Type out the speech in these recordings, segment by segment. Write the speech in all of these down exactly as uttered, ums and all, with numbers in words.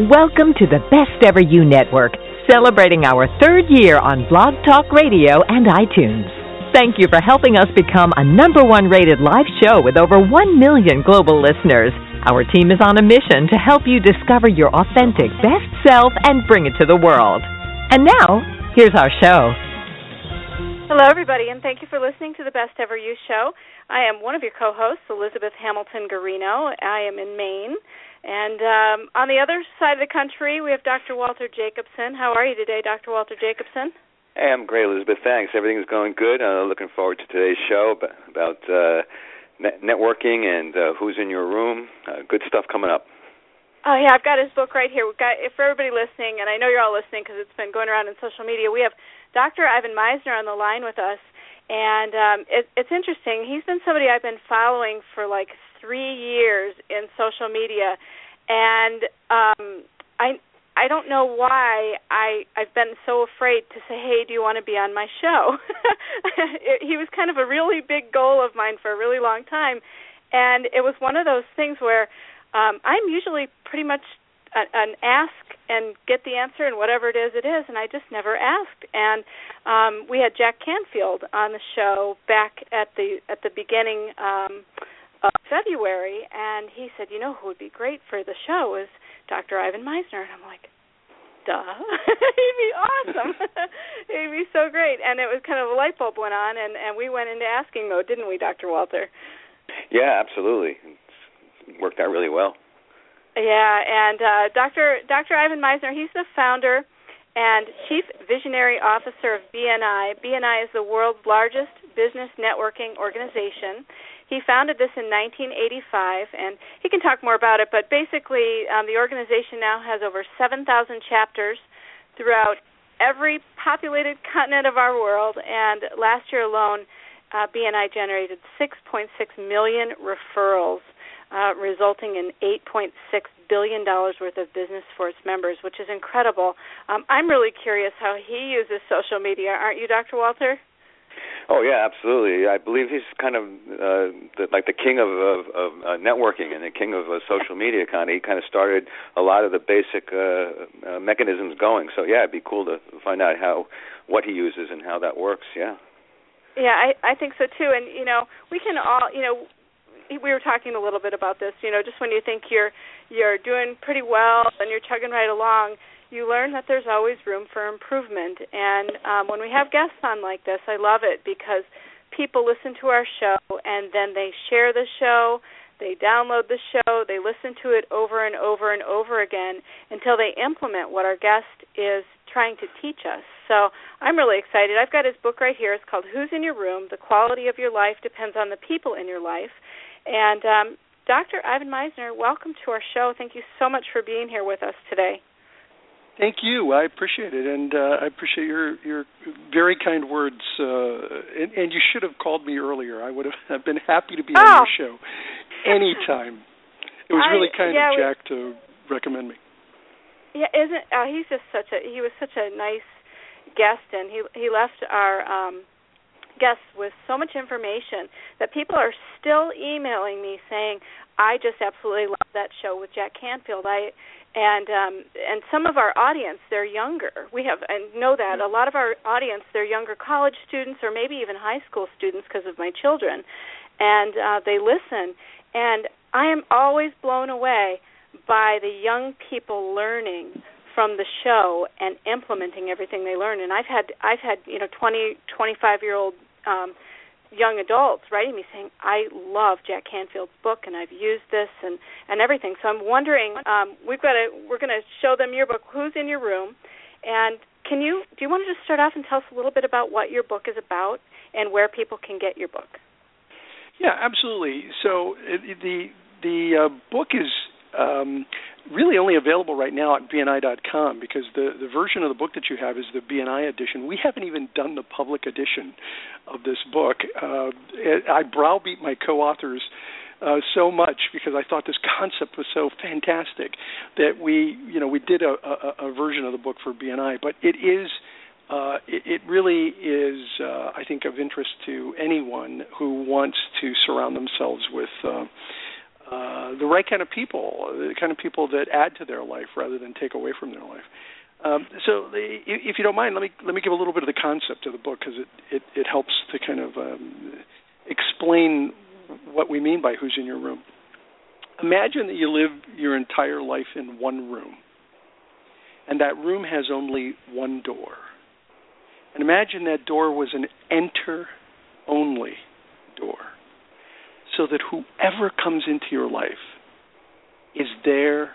Welcome to the Best Ever You Network, celebrating our third year on Blog Talk Radio and iTunes. Thank you for helping us become a number one rated live show with over one million global listeners. Our team is on a mission to help you discover your authentic best self and bring it to the world. And now, here's our show. Hello, everybody, and thank you for listening to the Best Ever You Show. I am one of your co-hosts, Elizabeth Hamilton-Garino. I am in Maine. And um, on the other side of the country, we have Doctor Walter Jacobson. How are you today, Doctor Walter Jacobson? Hey, I'm great, Elizabeth. Thanks. Everything's going good. Uh, looking forward to today's show about uh, net- networking and uh, who's in your room. Uh, good stuff coming up. Oh, yeah, I've got his book right here. We've got, for everybody listening, and I know you're all listening because it's been going around on social media, we have Doctor Ivan Misner on the line with us. And um, it, it's interesting. He's been somebody I've been following for like three years in social media, and um, I I don't know why I I've been so afraid to say, hey, do you want to be on my show? it, he was kind of a really big goal of mine for a really long time, and it was one of those things where um, I'm usually pretty much a, an ask and get the answer and whatever it is, it is, and I just never asked. And um, we had Jack Canfield on the show back at the at the beginning um, of February, and he said, you know who would be great for the show is Doctor Ivan Misner. And I'm like, duh, he'd be awesome. He'd be so great. And it was kind of a light bulb went on, and, and we went into asking mode, didn't we, Doctor Walter? Yeah, absolutely. It's worked out really well. Yeah, and uh, Doctor Doctor Ivan Misner, he's the founder and chief visionary officer of B N I. B N I is the world's largest business networking organization. He founded this in nineteen eighty-five, and he can talk more about it, but basically um, the organization now has over seven thousand chapters throughout every populated continent of our world, and last year alone, uh, B N I generated six point six million referrals, Uh, resulting in eight point six billion dollars worth of business for its members, which is incredible. Um, I'm really curious how he uses social media. Aren't you, Doctor Walter? Oh, yeah, absolutely. I believe he's kind of uh, the, like the king of, of, of uh, networking and the king of uh, social media. Kind of, he kind of started a lot of the basic uh, uh, mechanisms going. So, yeah, it'd be cool to find out how what he uses and how that works, yeah. Yeah, I, I think so, too. And, you know, we can all, you know, we were talking a little bit about this, you know, just when you think you're you're doing pretty well and you're chugging right along, you learn that there's always room for improvement. And um, when we have guests on like this, I love it because people listen to our show and then they share the show, they download the show, they listen to it over and over and over again until they implement what our guest is trying to teach us. So I'm really excited. I've got his book right here. It's called Who's in Your Room? The Quality of Your Life Depends on the People in Your Life. And um, Doctor Ivan Misner, welcome to our show. Thank you so much for being here with us today. Thank you. I appreciate it, and uh, I appreciate your, your very kind words. Uh, and, and you should have called me earlier. I would have I've been happy to be oh. on your show anytime. It was I, really kind yeah, of Jack we, to recommend me. Yeah, isn't uh, he's just such a he was such a nice guest, and he he left our. Um, guests with so much information that people are still emailing me saying, I just absolutely love that show with Jack Canfield. I and um, and some of our audience, they're younger. We have and know that a lot of our audience, they're younger college students or maybe even high school students because of my children, and uh, they listen. And I am always blown away by the young people learning from the show and implementing everything they learn. And I've had I've had you know twenty, twenty-five year old um, young adults writing me saying I love Jack Canfield's book and I've used this and, and everything. So I'm wondering um, we've got to we're going to show them your book Who's in Your Room, and can you do you want to just start off and tell us a little bit about what your book is about and where people can get your book? Yeah, absolutely. So the the uh, book is. Um, really only available right now at B N I dot com because the, the version of the book that you have is the B N I edition. We haven't even done the public edition of this book. Uh, it, I browbeat my co-authors uh, so much because I thought this concept was so fantastic that we, you know, we did a, a, a version of the book for B N I, but it is Uh, it, it really is, uh, I think, of interest to anyone who wants to surround themselves with uh, uh, the right kind of people, the kind of people that add to their life rather than take away from their life. Um, so, if you don't mind, let me let me give a little bit of the concept of the book because it, it, it helps to kind of um, explain what we mean by who's in your room. Imagine that you live your entire life in one room, and that room has only one door. And imagine that door was an enter-only door, so that whoever comes into your life is there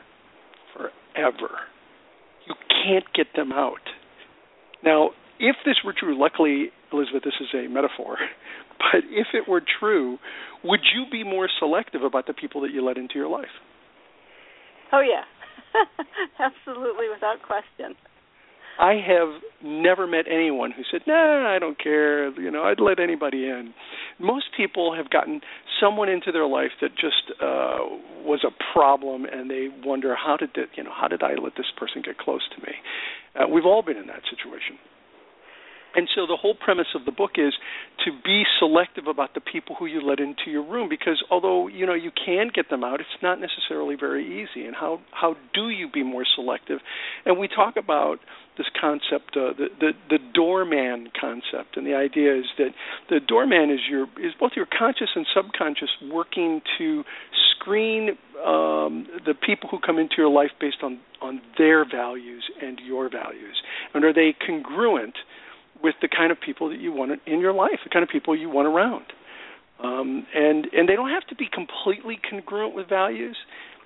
forever. You can't get them out. Now, if this were true, luckily, Elizabeth, this is a metaphor, but if it were true, would you be more selective about the people that you let into your life? Oh, yeah. Absolutely, without question. I have never met anyone who said, nah, I don't care, you know, I'd let anybody in. Most people have gotten someone into their life that just uh, was a problem, and they wonder, how did it, you know, how did I let this person get close to me? Uh, we've all been in that situation. And so the whole premise of the book is to be selective about the people who you let into your room because although, you know, you can get them out, it's not necessarily very easy. And how, how do you be more selective? And we talk about this concept, uh, the, the, the doorman concept. And the idea is that the doorman is your is both your conscious and subconscious working to screen um, the people who come into your life based on, on their values and your values. And are they congruent with the kind of people that you want in your life, the kind of people you want around. Um, and and they don't have to be completely congruent with values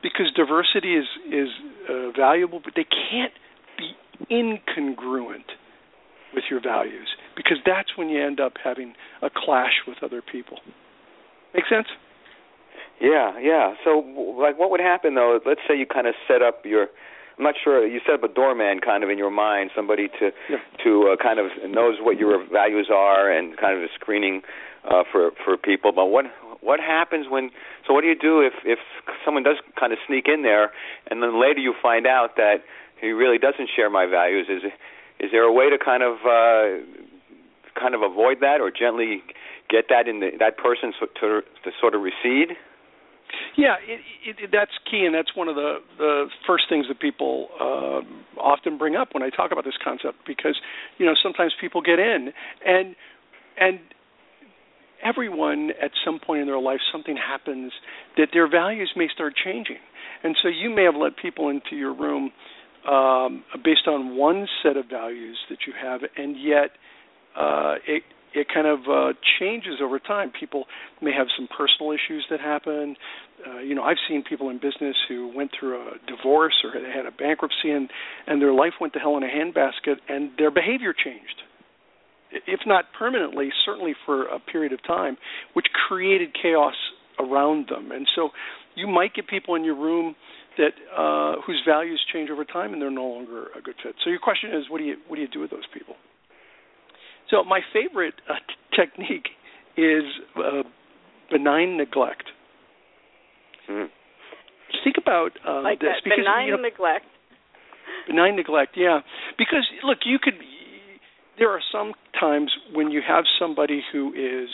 because diversity is, is uh, valuable, but they can't be incongruent with your values because that's when you end up having a clash with other people. Make sense? Yeah, yeah. So like, what would happen, though, let's say you kind of set up your – I'm not sure. You set up a doorman kind of in your mind, somebody to yeah. to uh, kind of knows what your values are and kind of is screening uh, for for people. But what what happens when? So what do you do if if someone does kind of sneak in there, and then later you find out that he really doesn't share my values? Is is there a way to kind of uh, kind of avoid that or gently get that in the, that person so, to to sort of recede? Yeah, it, it, that's key, and that's one of the, the first things that people uh, often bring up when I talk about this concept because, you know, sometimes people get in, and and everyone at some point in their life, something happens that their values may start changing. And so you may have let people into your room um, based on one set of values that you have, and yet uh, it It kind of uh, changes over time. People may have some personal issues that happen. Uh, you know, I've seen people in business who went through a divorce or they had a bankruptcy, and, and their life went to hell in a handbasket, and their behavior changed, if not permanently, certainly for a period of time, which created chaos around them. And so you might get people in your room that uh, whose values change over time, and they're no longer a good fit. So your question is, what do you what do you do with those people? So my favorite uh, t- technique is uh, benign neglect. Mm. Think about uh, like this. That because, benign you know, neglect. Benign neglect, yeah. Because, look, you could – there are some times when you have somebody who is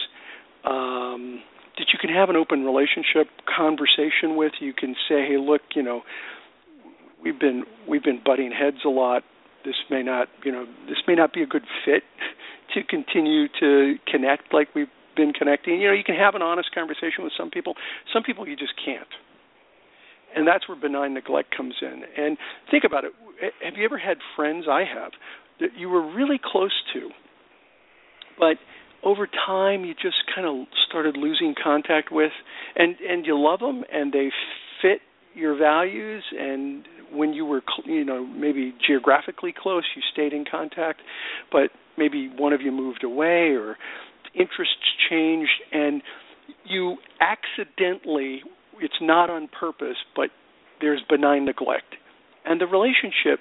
um, – that you can have an open relationship conversation with. You can say, hey, look, you know, we've been we've been butting heads a lot. This may not, you know, this may not be a good fit to continue to connect like we've been connecting. You know, you can have an honest conversation with some people. Some people you just can't. And that's where benign neglect comes in. And think about it. Have you ever had friends? I have. That you were really close to, but over time you just kind of started losing contact with, and, and you love them and they fit your values, and when you were, you know, maybe geographically close, you stayed in contact, but maybe one of you moved away or interests changed, and you accidentally, it's not on purpose, but there's benign neglect, and the relationship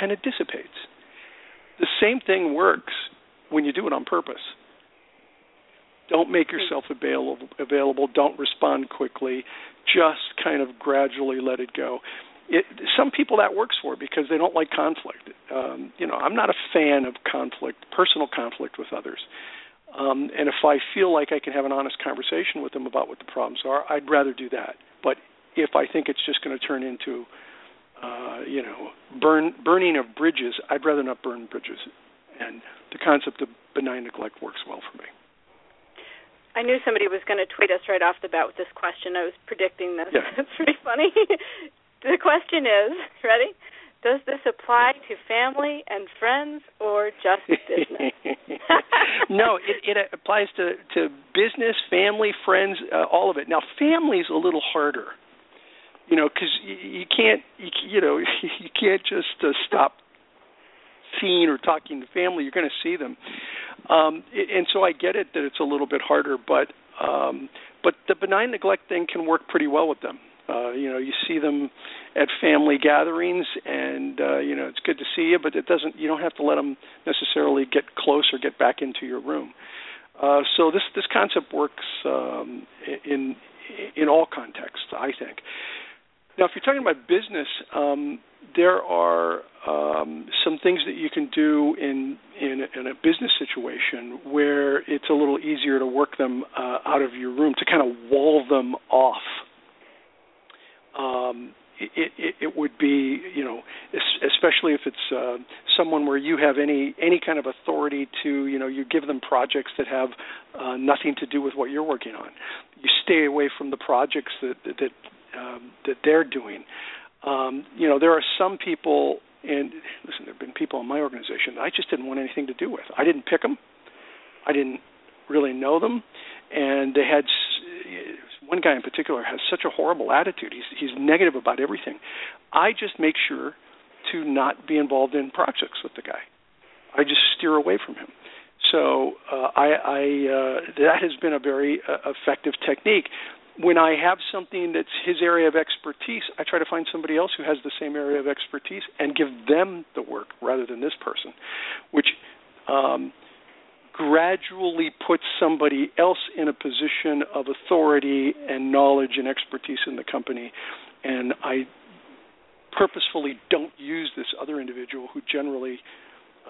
kind of dissipates. The same thing works when you do it on purpose. Don't make yourself available, don't respond quickly, just kind of gradually let it go. It, some people that works for because they don't like conflict. Um, you know, I'm not a fan of conflict, personal conflict with others. Um, and if I feel like I can have an honest conversation with them about what the problems are, I'd rather do that. But if I think it's just going to turn into, uh, you know, burn, burning of bridges, I'd rather not burn bridges. And the concept of benign neglect works well for me. I knew somebody was going to tweet us right off the bat with this question. I was predicting this. Yeah. It's pretty funny. The question is, ready? Does this apply to family and friends or just business? No, it, it applies to, to business, family, friends, uh, all of it. Now, family's a little harder, you know, because you, you can't, you, you know, you can't just uh, stop seeing or talking to family. You're going to see them, um, and so I get it that it's a little bit harder, but um, but the benign neglect thing can work pretty well with them. Uh, you know, you see them at family gatherings, and uh, you know, it's good to see you, but it doesn't. You don't have to let them necessarily get close or get back into your room. Uh, so this this concept works um, in in all contexts, I think. Now, if you're talking about business, um, there are um, some things that you can do in, in in a business situation where it's a little easier to work them uh, out of your room, to kind of wall them off. Um, it, it, it would be, you know, especially if it's uh, someone where you have any any kind of authority to, you know, you give them projects that have uh, nothing to do with what you're working on. You stay away from the projects that that that, um, that they're doing. Um, you know, there are some people, and listen, there have been people in my organization that I just didn't want anything to do with. I didn't pick them. I didn't really know them. And they had, one guy in particular has such a horrible attitude. He's, he's negative about everything. I just make sure to not be involved in projects with the guy. I just steer away from him. So uh, I, I uh, that has been a very uh, effective technique. When I have something that's his area of expertise, I try to find somebody else who has the same area of expertise and give them the work rather than this person, which um, gradually puts somebody else in a position of authority and knowledge and expertise in the company. And I purposefully don't use this other individual who generally,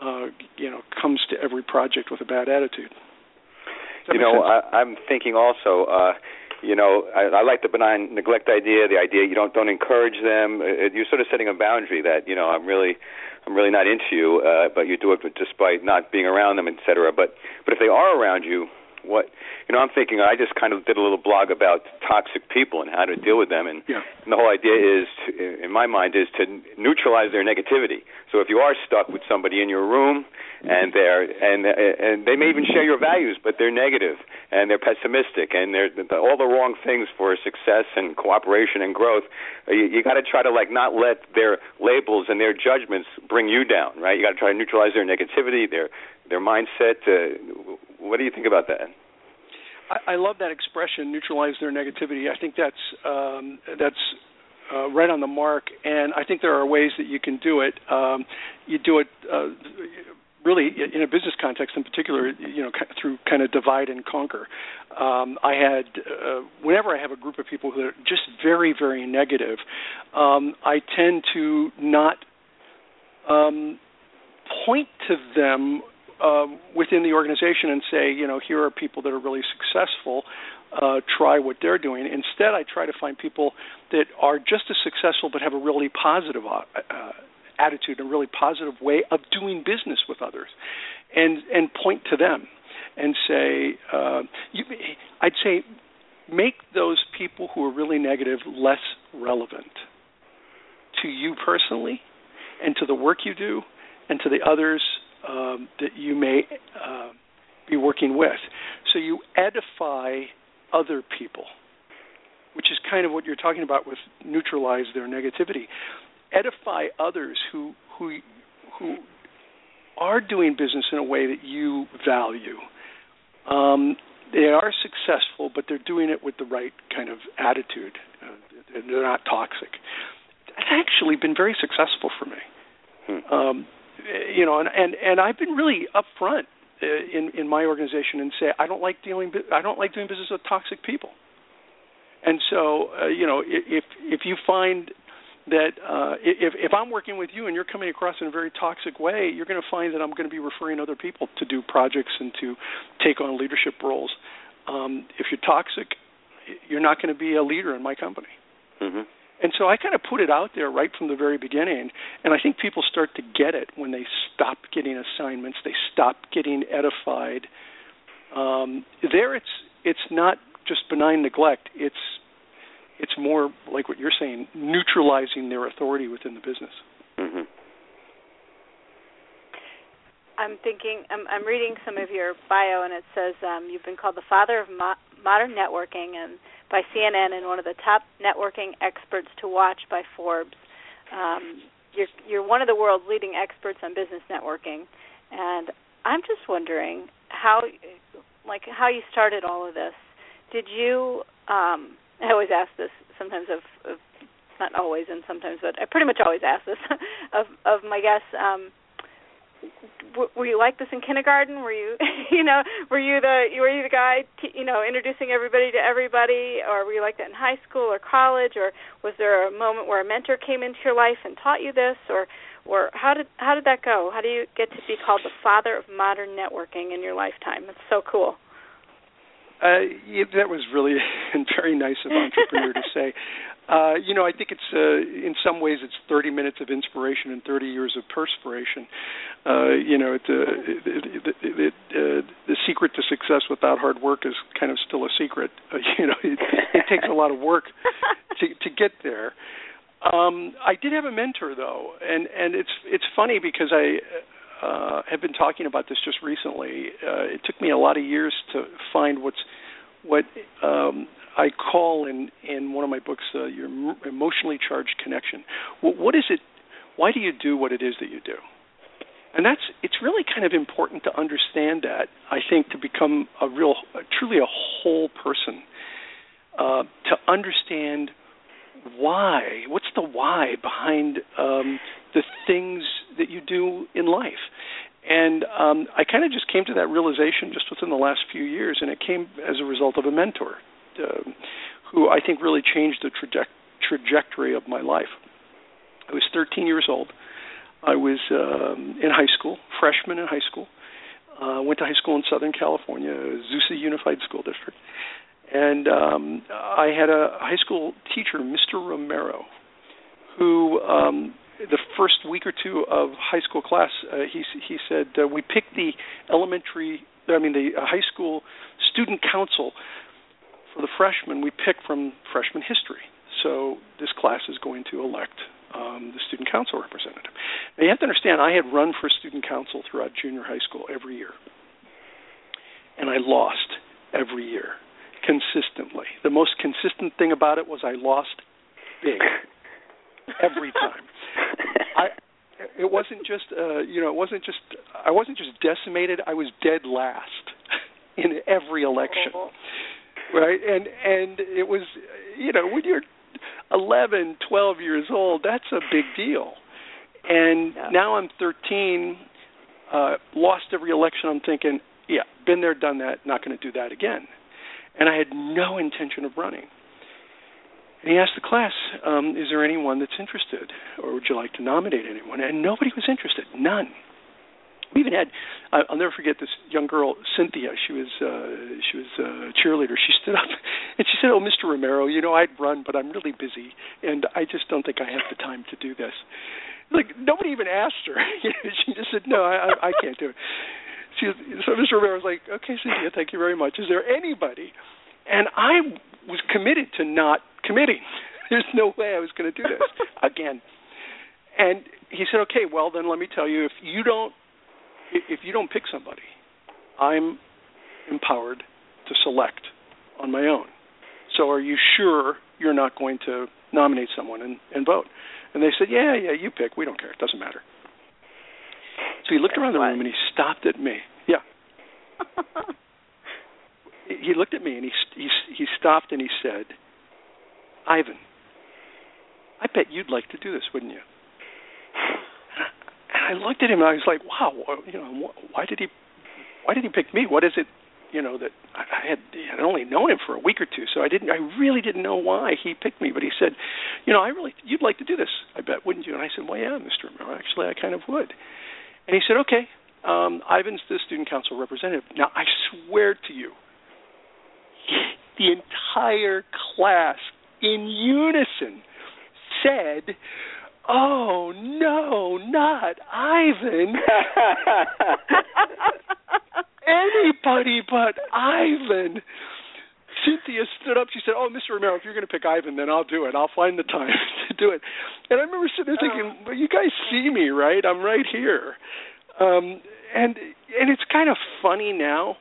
uh, you know, comes to every project with a bad attitude. You know, I, I'm thinking also. Uh, You know, I, I like the benign neglect idea. The idea you don't don't encourage them. It, you're sort of setting a boundary that, you know, I'm really, I'm really not into you, uh, but you do it despite not being around them, et cetera. But but if they are around you, what, you know, I'm thinking. I just kind of did a little blog about toxic people and how to deal with them, and, yeah. and the whole idea is, in my mind, is to neutralize their negativity. So if you are stuck with somebody in your room, and they're and and they may even share your values, but they're negative and they're pessimistic and they're all the wrong things for success and cooperation and growth, you, you got to try to like not let their labels and their judgments bring you down, right? You got to try to neutralize their negativity, their their mindset. Uh, What do you think about that? I, I love that expression, neutralize their negativity. I think that's um, that's uh, right on the mark, and I think there are ways that you can do it. Um, you do it uh, really in a business context in particular, you know, through kind of divide and conquer. Um, I had, uh, whenever I have a group of people who are just very, very negative, um, I tend to not um, point to them Uh, within the organization and say, you know, here are people that are really successful, uh, try what they're doing. Instead, I try to find people that are just as successful but have a really positive uh, attitude and a really positive way of doing business with others, and and point to them and say, uh, you, I'd say, make those people who are really negative less relevant to you personally and to the work you do and to the others Um, that you may uh, be working with. So you edify other people, which is kind of what you're talking about with neutralize their negativity. Edify others who who who are doing business in a way that you value. Um, they are successful, but they're doing it with the right kind of attitude. Uh, they're not toxic. That's actually been very successful for me. Hmm. Um, You know, and, and, and I've been really upfront uh, in in my organization and say I don't like dealing I don't like doing business with toxic people. And so, uh, you know, if if you find that uh, if, if I'm working with you and you're coming across in a very toxic way, you're going to find that I'm going to be referring other people to do projects and to take on leadership roles. Um, if you're toxic, you're not going to be a leader in my company. Mm-hmm. And so I kind of put it out there right from the very beginning, and I think people start to get it when they stop getting assignments, they stop getting edified. Um, there it's it's not just benign neglect, it's it's more like what you're saying, neutralizing their authority within the business. Mm-hmm. I'm thinking, I'm, I'm reading some of your bio, and it says um, you've been called the father of mo- modern networking and by C N N and one of the top networking experts to watch by Forbes. Um, you're, you're one of the world's leading experts on business networking. And I'm just wondering how, like, how you started all of this. Did you... Um, I always ask this sometimes of, of, not always and sometimes, but I pretty much always ask this of, of my guests. Um, w- were you like this in kindergarten? Were you, you know, were you the were you the guy, t- you know, introducing everybody to everybody, or were you like that in high school or college, or was there a moment where a mentor came into your life and taught you this, or, or how did how did that go? How do you get to be called the father of modern networking in your lifetime? It's so cool. Uh, that was really very nice of an entrepreneur to say. Uh, you know, I think it's uh, in some ways it's thirty minutes of inspiration and thirty years of perspiration. Uh, you know, it, uh, it, it, it, uh, the secret to success without hard work is kind of still a secret. Uh, you know, it, it takes a lot of work to, to get there. Um, I did have a mentor though, and, and it's it's funny because I. Uh, have been talking about this just recently. Uh, it took me a lot of years to find what's what um, I call in, in one of my books uh, your emotionally charged connection. Well, what is it? Why do you do what it is that you do? And that's it's really kind of important to understand that, I think, to become a real, truly a whole person, uh, to understand why. What's the why behind um, the things that you do in life? And um, I kind of just came to that realization just within the last few years, and it came as a result of a mentor uh, who I think really changed the traje- trajectory of my life. I was thirteen years old. I was um, in high school, freshman in high school. Uh, went to high school in Southern California, Zusa Unified School District. And um, I had a high school teacher, Mister Romero, who um, the first week or two of high school class, uh, he he said, uh, we picked the elementary, I mean the high school student council for the freshmen. We picked from freshman history. So this class is going to elect um, the student council representative. Now you have to understand, I had run for student council throughout junior high school every year, and I lost every year. Consistently. The most consistent thing about it was I lost big every time. I, it wasn't just, uh, you know, it wasn't just, I wasn't just decimated. I was dead last in every election, right? And and it was, you know, when you're eleven, twelve years old, that's a big deal. And yeah. Now I'm thirteen, uh, lost every election. I'm thinking, yeah, been there, done that. Not going to do that again. And I had no intention of running. And he asked the class, um, is there anyone that's interested, or would you like to nominate anyone? And nobody was interested, none. We even had, I'll never forget this young girl, Cynthia. She was uh, she was a cheerleader. She stood up and she said, oh, Mister Romero, you know, I'd run, but I'm really busy, and I just don't think I have the time to do this. Like, nobody even asked her. She just said, no, I, I can't do it. So Mister Romero was like, okay, Cynthia, thank you very much. Is there anybody? And I was committed to not committing. There's no way I was going to do this again. And he said, okay, well, then let me tell you, if you don't if you don't pick somebody, I'm empowered to select on my own. So are you sure you're not going to nominate someone and, and vote? And they said, yeah, yeah, you pick. We don't care. It doesn't matter. So he looked around the room and he stopped at me. Yeah. He looked at me and he, he he stopped and he said, Ivan, I bet you'd like to do this, wouldn't you? And I looked at him and I was like, wow, you know, why did he why did he pick me? What is it you know, that I had, I'd only known him for a week or two, so I didn't, I really didn't know why he picked me. But he said, you know, I really, you'd like to do this, I bet, wouldn't you? And I said, well, yeah, Mister Romero, actually, I kind of would. And he said, okay, um, Ivan's the student council representative. Now, I swear to you, the entire class in unison said, oh, no, not Ivan. Anybody but Ivan. Cynthia stood up. She said, oh, Mister Romero, if you're going to pick Ivan, then I'll do it. I'll find the time to do it. And I remember sitting there thinking, well, you guys see me, right? I'm right here. Um, and and it's kind of funny now.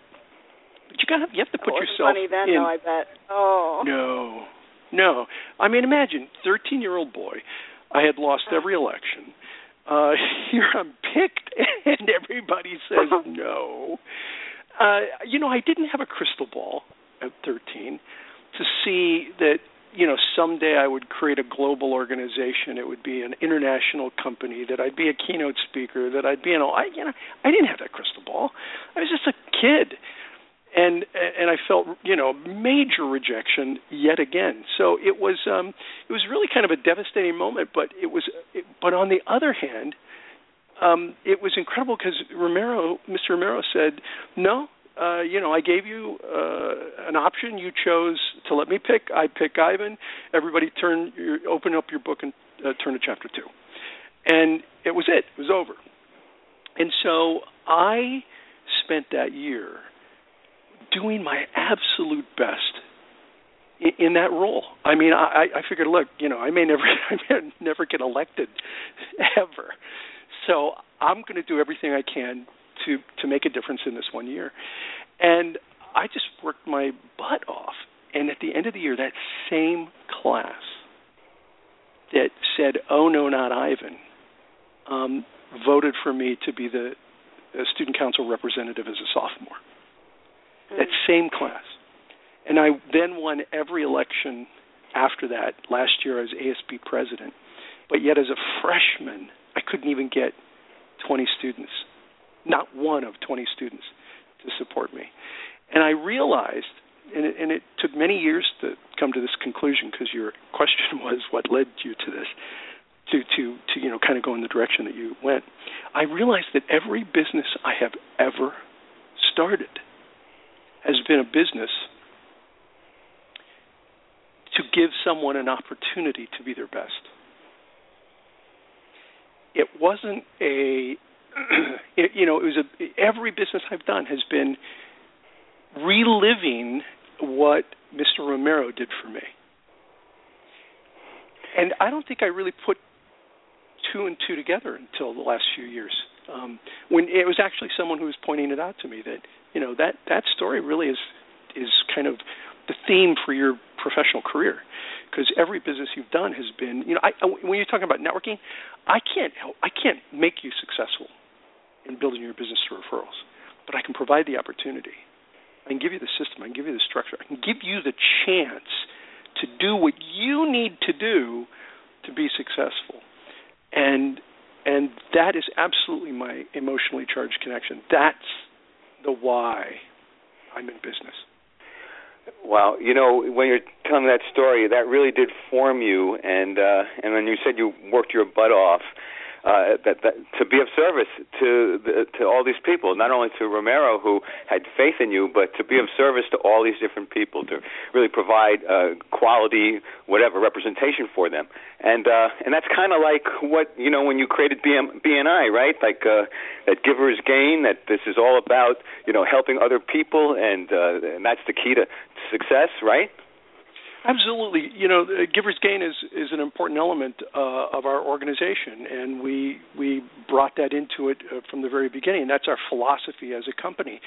But you gotta you have to put oh, yourself funny then, in. Though, I bet. Oh. No. No. I mean, imagine, thirteen-year-old boy. I had lost every election. Uh, here I'm picked, and everybody says no. Uh, you know, I didn't have a crystal ball at thirteen to see that, you know, someday I would create a global organization. It would be an international company, that I'd be a keynote speaker, that I'd be an... I, you know, I didn't have that crystal ball. I was just a kid. And and I felt, you know, major rejection yet again. So it was um, it was really kind of a devastating moment. But it was, it, but on the other hand, um, it was incredible because Romero, Mister Romero said, no, uh, you know, I gave you uh, an option. You chose to let me pick. I pick Ivan. Everybody, turn, your, open up your book and uh, turn to chapter two. And it was it. It was over. And so I spent that year doing my absolute best in, in that role. I mean, I, I figured, look, you know, I may never, I may never get elected ever, so I'm going to do everything I can to to make a difference in this one year. And I just worked my butt off. And at the end of the year, that same class that said, "Oh no, not Ivan," um, voted for me to be the uh, student council representative as a sophomore. That same class. And I then won every election after that. Last year I was A S B president. But yet as a freshman, I couldn't even get twenty students, not one of twenty students, to support me. And I realized, and it, and it took many years to come to this conclusion because your question was what led you to this, to, to, to you know, kind of go in the direction that you went. I realized that every business I have ever started has been a business to give someone an opportunity to be their best. It wasn't a, it, you know, it was a, every business I've done has been reliving what Mister Romero did for me. And I don't think I really put two and two together until the last few years. Um, when it was actually someone who was pointing it out to me that, you know, that, that story really is is kind of the theme for your professional career, because every business you've done has been, you know, I, when you're talking about networking, I can't help, I can't make you successful in building your business through referrals, but I can provide the opportunity. I can give you the system. I can give you the structure. I can give you the chance to do what you need to do to be successful. And And that is absolutely my emotionally charged connection. That's the why I'm in business. Wow. You know, when you're telling that story, that really did form you. And uh, and when you said you worked your butt off uh, that, that, to be of service to the, to all these people, not only to Romero, who had faith in you, but to be of service to all these different people, to really provide uh, quality, whatever, representation for them. And uh, and that's kind of like what, you know, when you created B N I, right? Like uh, that giver's gain, that this is all about, you know, helping other people, and uh, and that's the key to success, right? Absolutely. You know, giver's gain is, is an important element uh, of our organization, and we we brought that into it uh, from the very beginning. And that's our philosophy as a company.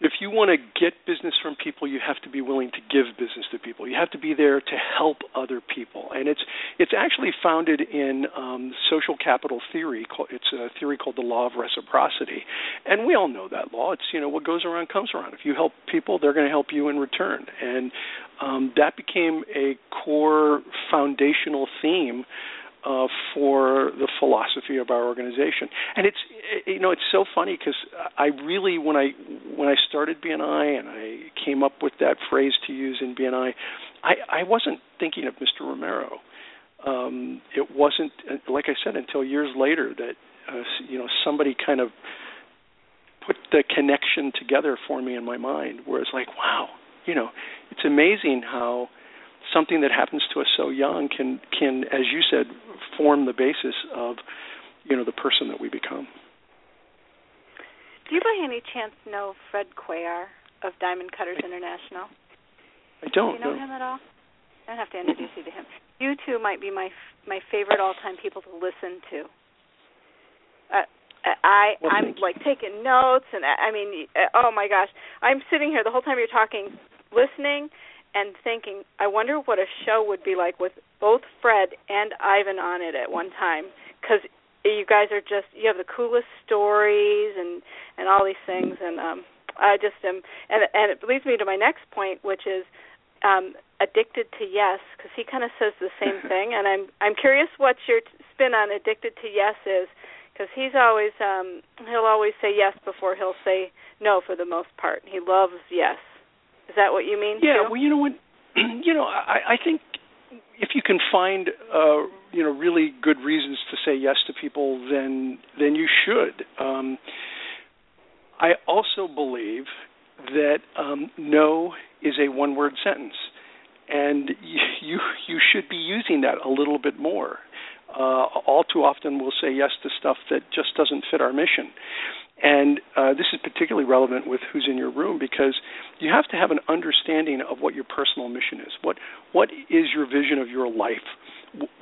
If you want to get business from people, you have to be willing to give business to people. You have to be there to help other people. And it's it's actually founded in um, social capital theory. It's a theory called the law of reciprocity. And we all know that law. It's, you know, what goes around comes around. If you help people, they're going to help you in return. And um, that became a core foundational theme uh, for the philosophy of our organization. And it's, you know, it's so funny because I really, when I when I started B N I and I came up with that phrase to use in B N I, I, I wasn't thinking of Mister Romero. Um, it wasn't, like I said, until years later that uh, you know somebody kind of put the connection together for me in my mind, where it's like, wow, you know, it's amazing how something that happens to us so young can, can, as you said, form the basis of, you know, the person that we become. Do you by any chance know Fred Cuellar of Diamond Cutters International? I don't. Do you know no. him at all? I don't have to introduce you to him. You two might be my my favorite all-time people to listen to. Uh, I, well, I'm, like, taking notes, and, I, I mean, oh, my gosh. I'm sitting here the whole time you're talking, listening and thinking, I wonder what a show would be like with both Fred and Ivan on it at one time, because you guys are just, you have the coolest stories and, and all these things, and um, I just am, and, and it leads me to my next point, which is um, addicted to yes, because he kind of says the same thing, and I'm I'm curious what your spin on addicted to yes is, because he's always, um, he'll always say yes before he'll say no for the most part. He loves yes. Is that what you mean? Yeah, too? Well, you know what, you know, I, I think if you can find, uh, you know, really good reasons to say yes to people, then then you should. Um, I also believe that um, no is a one-word sentence, and you, you you should be using that a little bit more. Uh, all too often we'll say yes to stuff that just doesn't fit our mission. And uh, this is particularly relevant with Who's in Your Room, because you have to have an understanding of what your personal mission is. What What is your vision of your life?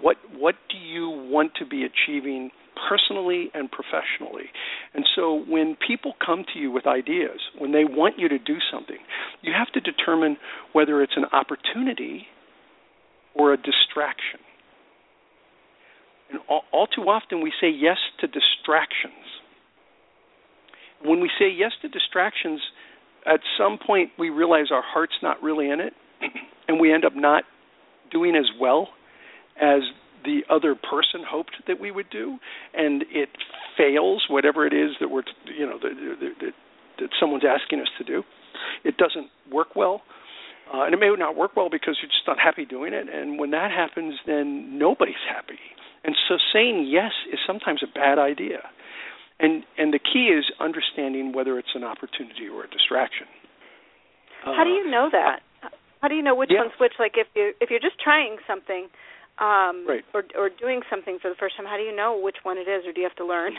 What What do you want to be achieving personally and professionally? And so when people come to you with ideas, when they want you to do something, you have to determine whether it's an opportunity or a distraction. And all, all too often we say yes to distractions. When we say yes to distractions, at some point we realize our heart's not really in it, and we end up not doing as well as the other person hoped that we would do, and it fails, whatever it is that we're, you know, that, that, that someone's asking us to do. It doesn't work well, uh, and it may not work well because you're just not happy doing it, and when that happens, then nobody's happy. And so saying yes is sometimes a bad idea. And and the key is understanding whether it's an opportunity or a distraction. How uh, do you know that? How do you know which yeah. one's which? Like if you if you're just trying something, um, right. or or doing something for the first time, how do you know which one it is, or do you have to learn?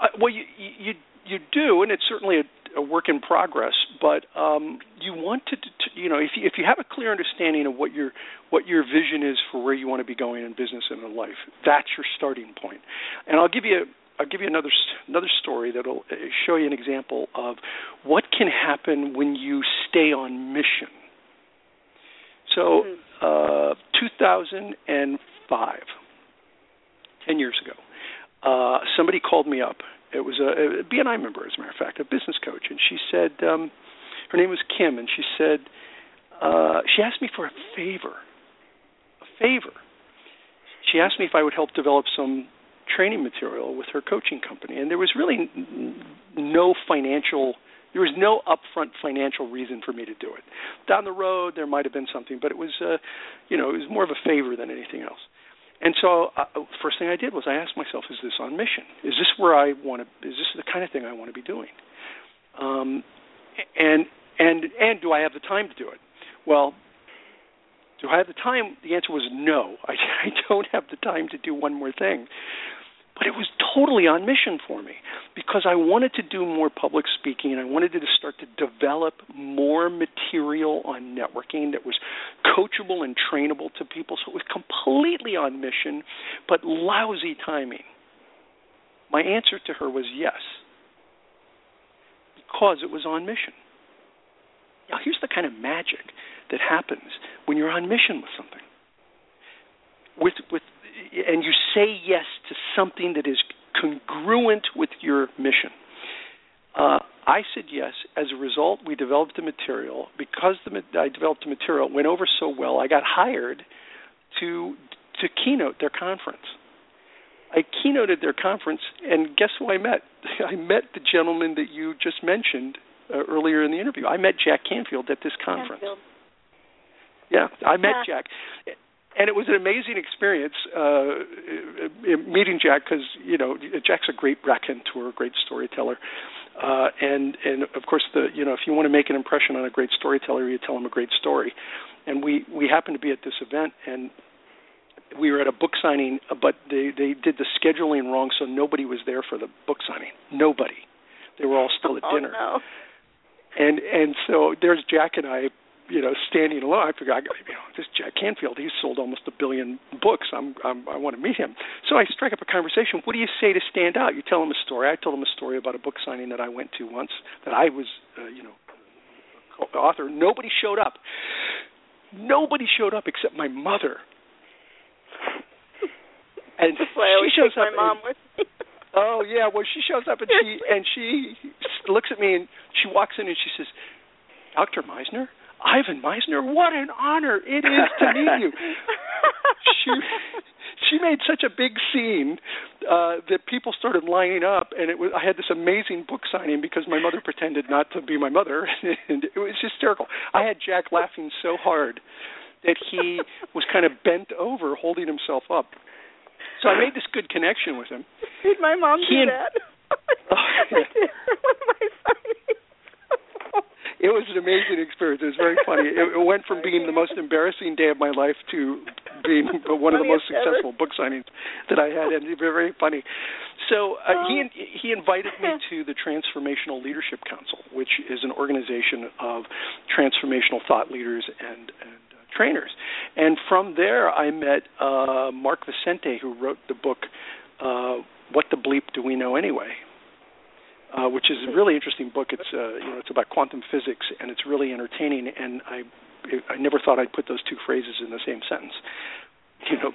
uh, well, you, you you do, and it's certainly a, a work in progress. But um, you want to, you know, if you, if you have a clear understanding of what your what your vision is for where you want to be going in business and in life, that's your starting point. And I'll give you a I'll give you another another story that will show you an example of what can happen when you stay on mission. So uh, two thousand five, ten years ago, uh, somebody called me up. It was a, a B N I member, as a matter of fact, a business coach. And she said, um, her name was Kim, and she said, uh, she asked me for a favor, a favor. She asked me if I would help develop some training material with her coaching company, and there was really no financial, there was no upfront financial reason for me to do it. Down the road, there might have been something, but it was, uh, you know, it was more of a favor than anything else. And so, uh, first thing I did was I asked myself, "Is this on mission? Is this where I want to? Is this the kind of thing I want to be doing? Um, and and and do I have the time to do it?" Well, do I have the time? The answer was no. I, I don't have the time to do one more thing. But it was totally on mission for me because I wanted to do more public speaking, and I wanted to start to develop more material on networking that was coachable and trainable to people. So it was completely on mission, but lousy timing. My answer to her was yes, because it was on mission. Now, here's the kind of magic that happens when you're on mission with something. With with and you say yes to something that is congruent with your mission. Uh, I said yes. As a result, we developed the material. Because the, I developed the material, it went over so well, I got hired to to keynote their conference. I keynoted their conference, and guess who I met? I met the gentleman that you just mentioned uh, earlier in the interview. I met Jack Canfield at this conference. Canfield. Yeah, I met yeah. Jack. And it was an amazing experience uh, meeting Jack because, you know, Jack's a great raconteur, great storyteller. Uh, and, and, of course, the you know, if you want to make an impression on a great storyteller, you tell him a great story. And we, we happened to be at this event, and we were at a book signing, but they, they did the scheduling wrong, so nobody was there for the book signing. Nobody. They were all still at oh, dinner. No. And and so there's Jack and I, you know, standing alone. I forgot, you know, this Jack Canfield, he's sold almost a billion books. I'm, I'm, I want to meet him. So I strike up a conversation. What do you say to stand out? You tell him a story. I told him a story about a book signing that I went to once that I was, uh, you know, author. Nobody showed up. Nobody showed up except my mother. And that's why I always she shows up. My mom and, with me. Oh yeah, well she shows up and she and she looks at me and she walks in and she says, "Doctor Misner, Ivan Misner, what an honor it is to meet you." she she made such a big scene uh, that people started lining up, and it was I had this amazing book signing because my mother pretended not to be my mother, and it was hysterical. I had Jack laughing so hard that he was kind of bent over, holding himself up. So I made this good connection with him. Did my mom he do and, that? Oh, yeah. I did that with my signings. It was an amazing experience. It was very funny. It, it went from being the most embarrassing day of my life to being one of the most successful book signings that I had, and very funny. So uh, he he invited me to the Transformational Leadership Council, which is an organization of transformational thought leaders and, and trainers. And from there, I met uh, Mark Vicente, who wrote the book, uh, What the Bleep Do We Know Anyway?, uh, which is a really interesting book. It's uh, you know it's about quantum physics, and it's really entertaining, and I I never thought I'd put those two phrases in the same sentence, you know,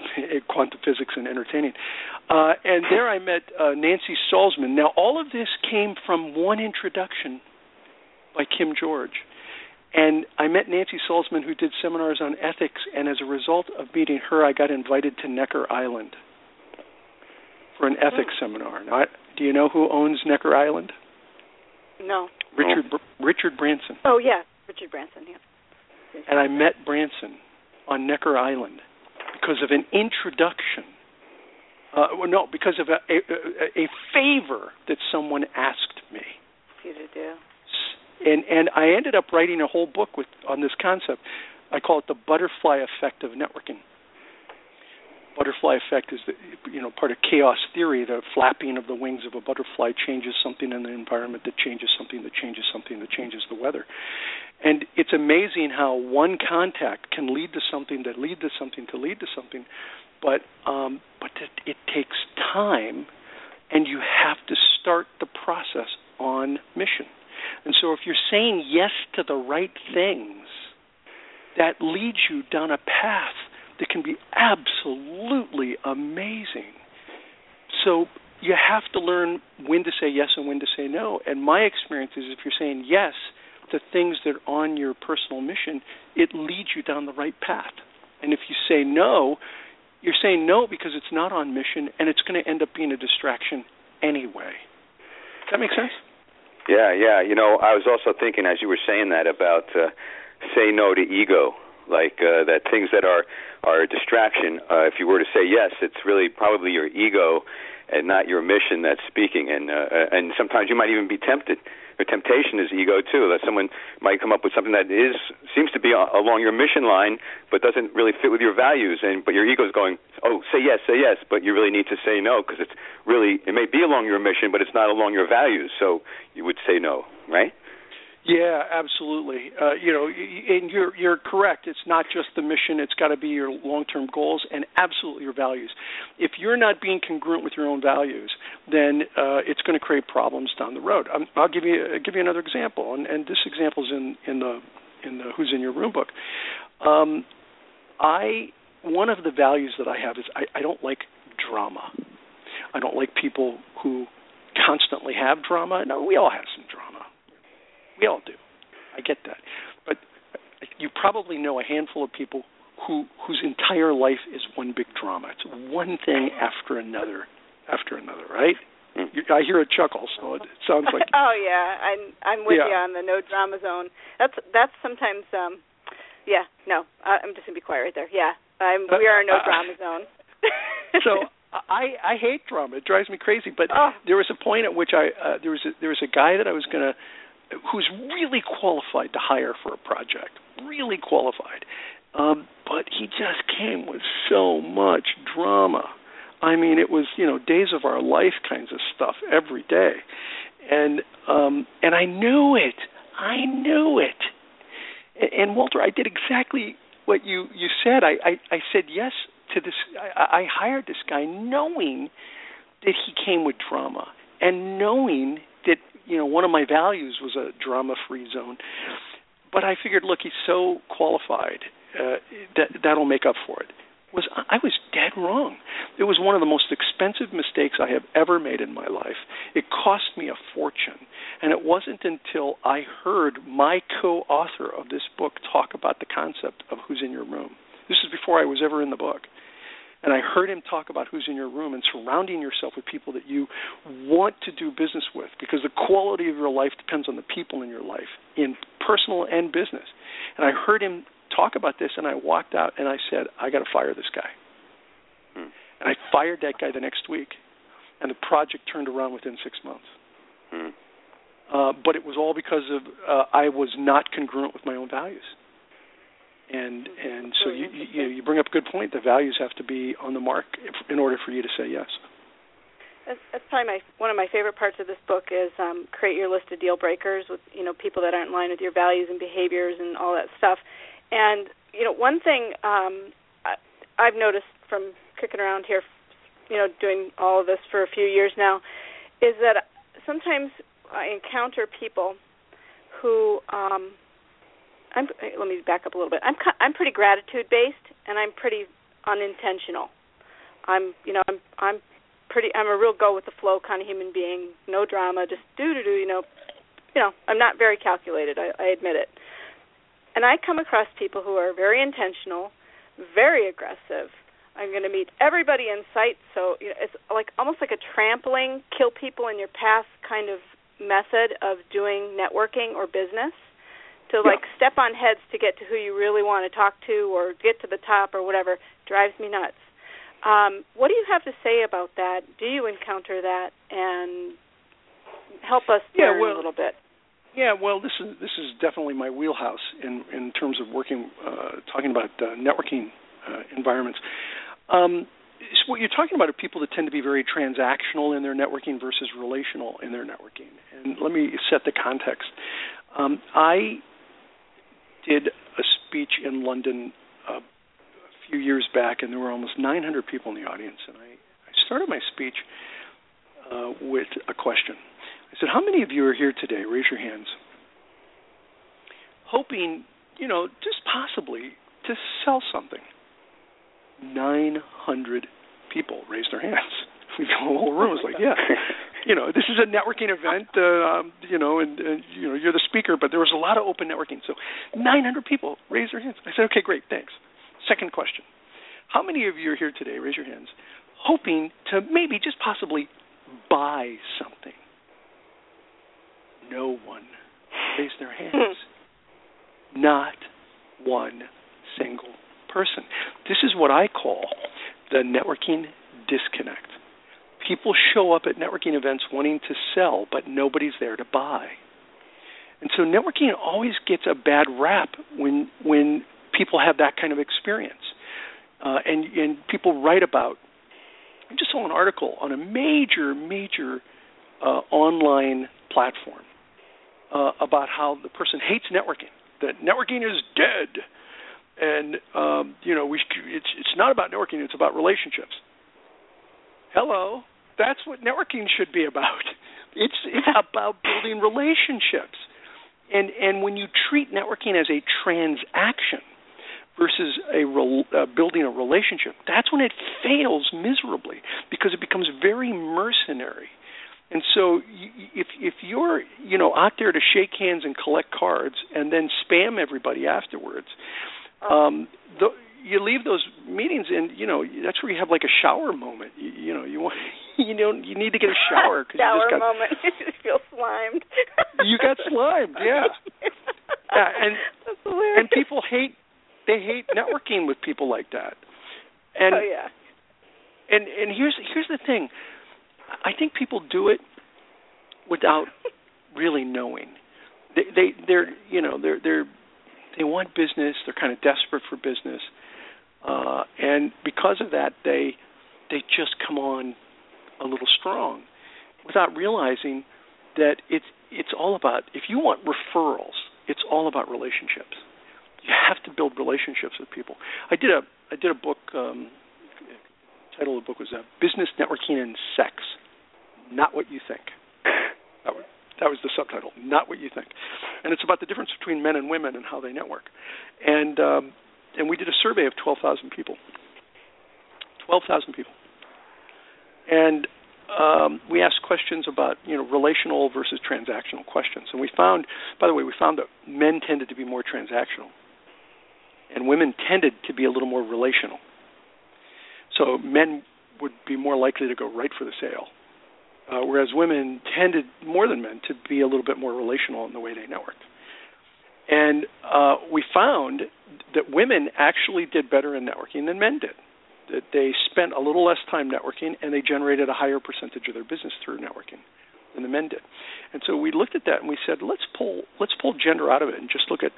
quantum physics and entertaining. Uh, and there I met uh, Nancy Salzman. Now, all of this came from one introduction by Kim George. And I met Nancy Salzman, who did seminars on ethics, and as a result of meeting her, I got invited to Necker Island for an ethics mm. seminar. Now, I, do you know who owns Necker Island? No. Richard oh. Br- Richard Branson. Oh, yeah, Richard Branson, yeah. And I met Branson on Necker Island because of an introduction. Uh, well, no, because of a, a, a favor that someone asked me. You to do. And and I ended up writing a whole book with on this concept. I call it the butterfly effect of networking. Butterfly effect is the, you know part of chaos theory. The flapping of the wings of a butterfly changes something in the environment that changes something that changes something that changes the weather. And it's amazing how one contact can lead to something that lead to something to lead to something, but um, but it, it takes time, and you have to start the process on mission. And so if you're saying yes to the right things, that leads you down a path that can be absolutely amazing. So you have to learn when to say yes and when to say no. And my experience is if you're saying yes to things that are on your personal mission, it leads you down the right path. And if you say no, you're saying no because it's not on mission, and it's going to end up being a distraction anyway. Does that make sense? Yeah, yeah. You know, I was also thinking as you were saying that about uh, say no to ego, like uh, that things that are, are a distraction. Uh, if you were to say yes, it's really probably your ego and not your mission that's speaking. And uh, and sometimes you might even be tempted. Or temptation is ego too. That someone might come up with something that is seems to be along your mission line, but doesn't really fit with your values. And but your ego is going, oh, say yes, say yes, but you really need to say no because it's really it may be along your mission, but it's not along your values. So you would say no, right? Yeah, absolutely. Uh, you know, and you're you're correct. It's not just the mission. It's got to be your long-term goals and absolutely your values. If you're not being congruent with your own values, then uh, it's going to create problems down the road. I'm, I'll give you give you another example, and, and this example's in in the in the Who's in Your Room book. Um, I one of the values that I have is I, I don't like drama. I don't like people who constantly have drama. No, we all have some drama. We all do. I get that. But you probably know a handful of people who whose entire life is one big drama. It's one thing after another, after another, right? I hear a chuckle, so it sounds like. Oh yeah, I'm I'm with yeah. you on the no drama zone. That's that's sometimes. Um, yeah, no, I'm just gonna be quiet right there. Yeah, I'm, we are a no uh, drama zone. So I I hate drama. It drives me crazy. But oh. there was a point at which I uh, there was a, there was a guy that I was gonna who's really qualified to hire for a project, really qualified, um, but he just came with so much drama. I mean, it was, you know, days of our life kinds of stuff every day. And um, and I knew it. I knew it. And, and, Walter, I did exactly what you, you said. I, I, I said yes to this. I, I hired this guy knowing that he came with drama and knowing that, you know, one of my values was a drama-free zone. But I figured, look, he's so qualified. Uh, that, that'll make up for it. Was I was dead wrong. It was one of the most expensive mistakes I have ever made in my life. It cost me a fortune. And it wasn't until I heard my co-author of this book talk about the concept of Who's in Your Room. This is before I was ever in the book. And I heard him talk about who's in your room and surrounding yourself with people that you want to do business with, because the quality of your life depends on the people in your life, in personal and business. And I heard him talk about this, and I walked out and I said, I got to fire this guy. Hmm. And I fired that guy the next week, and the project turned around within six months. Hmm. Uh, but it was all because of uh, I was not congruent with my own values. And and so you, you you bring up a good point. The values have to be on the mark in order for you to say yes. That's, that's probably my, one of my favorite parts of this book is um, create your list of deal breakers with, you know, people that aren't in line with your values and behaviors and all that stuff. And, you know, one thing um, I, I've noticed from kicking around here, you know, doing all of this for a few years now, is that sometimes I encounter people who um, I'm, let me back up a little bit. I'm I'm pretty gratitude based, and I'm pretty unintentional. I'm you know I'm I'm pretty I'm a real go with the flow kind of human being. No drama, just do do do. You know, you know I'm not very calculated. I, I admit it. And I come across people who are very intentional, very aggressive. I'm going to meet everybody in sight. So you know, it's like almost like a trampling, kill people in your path kind of method of doing networking or business. To like yeah. step on heads to get to who you really want to talk to or get to the top or whatever drives me nuts. Um, what do you have to say about that? Do you encounter that? And help us yeah, learn well, a little bit. Yeah, well, this is this is definitely my wheelhouse in in terms of working, uh, talking about uh, networking uh, environments. Um, so what you're talking about are people that tend to be very transactional in their networking versus relational in their networking. And let me set the context. Um, I did a speech in London uh, a few years back, and there were almost nine hundred people in the audience. And I, I started my speech uh, with a question. I said, how many of you are here today, raise your hands, hoping, you know, just possibly to sell something? nine hundred people raised their hands. The whole room was like, yeah. You know, this is a networking event, uh, um, you know, and, and, you know, you're the speaker, but there was a lot of open networking. So nine hundred people raised their hands. I said, okay, great, thanks. Second question. How many of you are here today, raise your hands, hoping to maybe just possibly buy something? No one raised their hands. Not one single person. This is what I call the networking disconnect. People show up at networking events wanting to sell, but nobody's there to buy. And so networking always gets a bad rap when when people have that kind of experience. Uh, and, and people write about, I just saw an article on a major, major uh, online platform uh, about how the person hates networking, that networking is dead. And, um, you know, we it's it's not about networking, it's about relationships. Hello. That's what networking should be about. It's it's about building relationships. And and when you treat networking as a transaction versus a re, uh, building a relationship, that's when it fails miserably because it becomes very mercenary. And so you, if if you're, you know, out there to shake hands and collect cards and then spam everybody afterwards, um, the, you leave those meetings, and you know that's where you have like a shower moment. You, you know, you want, you don't, you need to get a shower because you just got moment. You feel slimed. You got slimed, yeah. Yeah, and and people hate they hate networking with people like that. And, oh yeah. And and here's here's the thing, I think people do it without really knowing. They they they're you know they're they're they want business. They're kind of desperate for business, uh, and because of that, they they just come on a little strong, without realizing that it's it's all about. If you want referrals, it's all about relationships. You have to build relationships with people. I did a I did a book. Um, the title of the book was uh, "Business Networking and Sex." Not what you think. That was, that was the subtitle. Not what you think. And it's about the difference between men and women and how they network. And um, and we did a survey of twelve thousand people. Twelve thousand people. And um, we asked questions about you know relational versus transactional questions. And we found, by the way, we found that men tended to be more transactional, and women tended to be a little more relational. So men would be more likely to go right for the sale. Uh, whereas women tended, more than men, to be a little bit more relational in the way they networked. And uh, we found that women actually did better in networking than men did, that they spent a little less time networking and they generated a higher percentage of their business through networking than the men did. And so we looked at that and we said, let's pull, let's pull gender out of it and just look at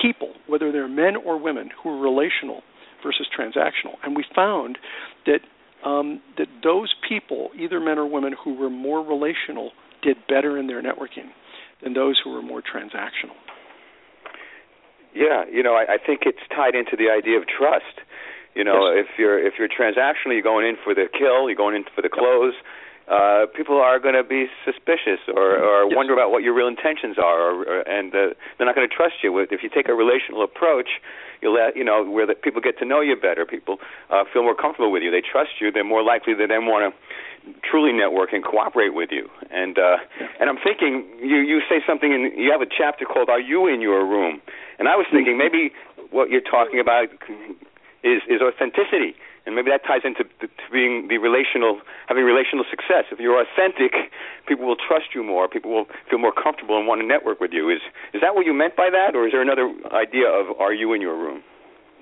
people, whether they're men or women, who are relational versus transactional. And we found that Um, that those people, either men or women, who were more relational did better in their networking than those who were more transactional. Yeah, you know, I, I think it's tied into the idea of trust. You know, yes. if you're if you're transactional, you're going in for the kill, you're going in for the close. Uh, people are going to be suspicious or, or yes. wonder about what your real intentions are, or, or, and uh, they're not going to trust you. If you take a relational approach, you let you know where the people get to know you better. People uh, feel more comfortable with you. They trust you. They're more likely to then want to truly network and cooperate with you. And uh, yeah. and I'm thinking you you say something in you have a chapter called "Are You in Your Room?" And I was thinking maybe what you're talking about is is authenticity. And maybe that ties into to being the relational, having relational success. If you're authentic, people will trust you more. People will feel more comfortable and want to network with you. Is is that what you meant by that, or is there another idea of "Are you in your room"?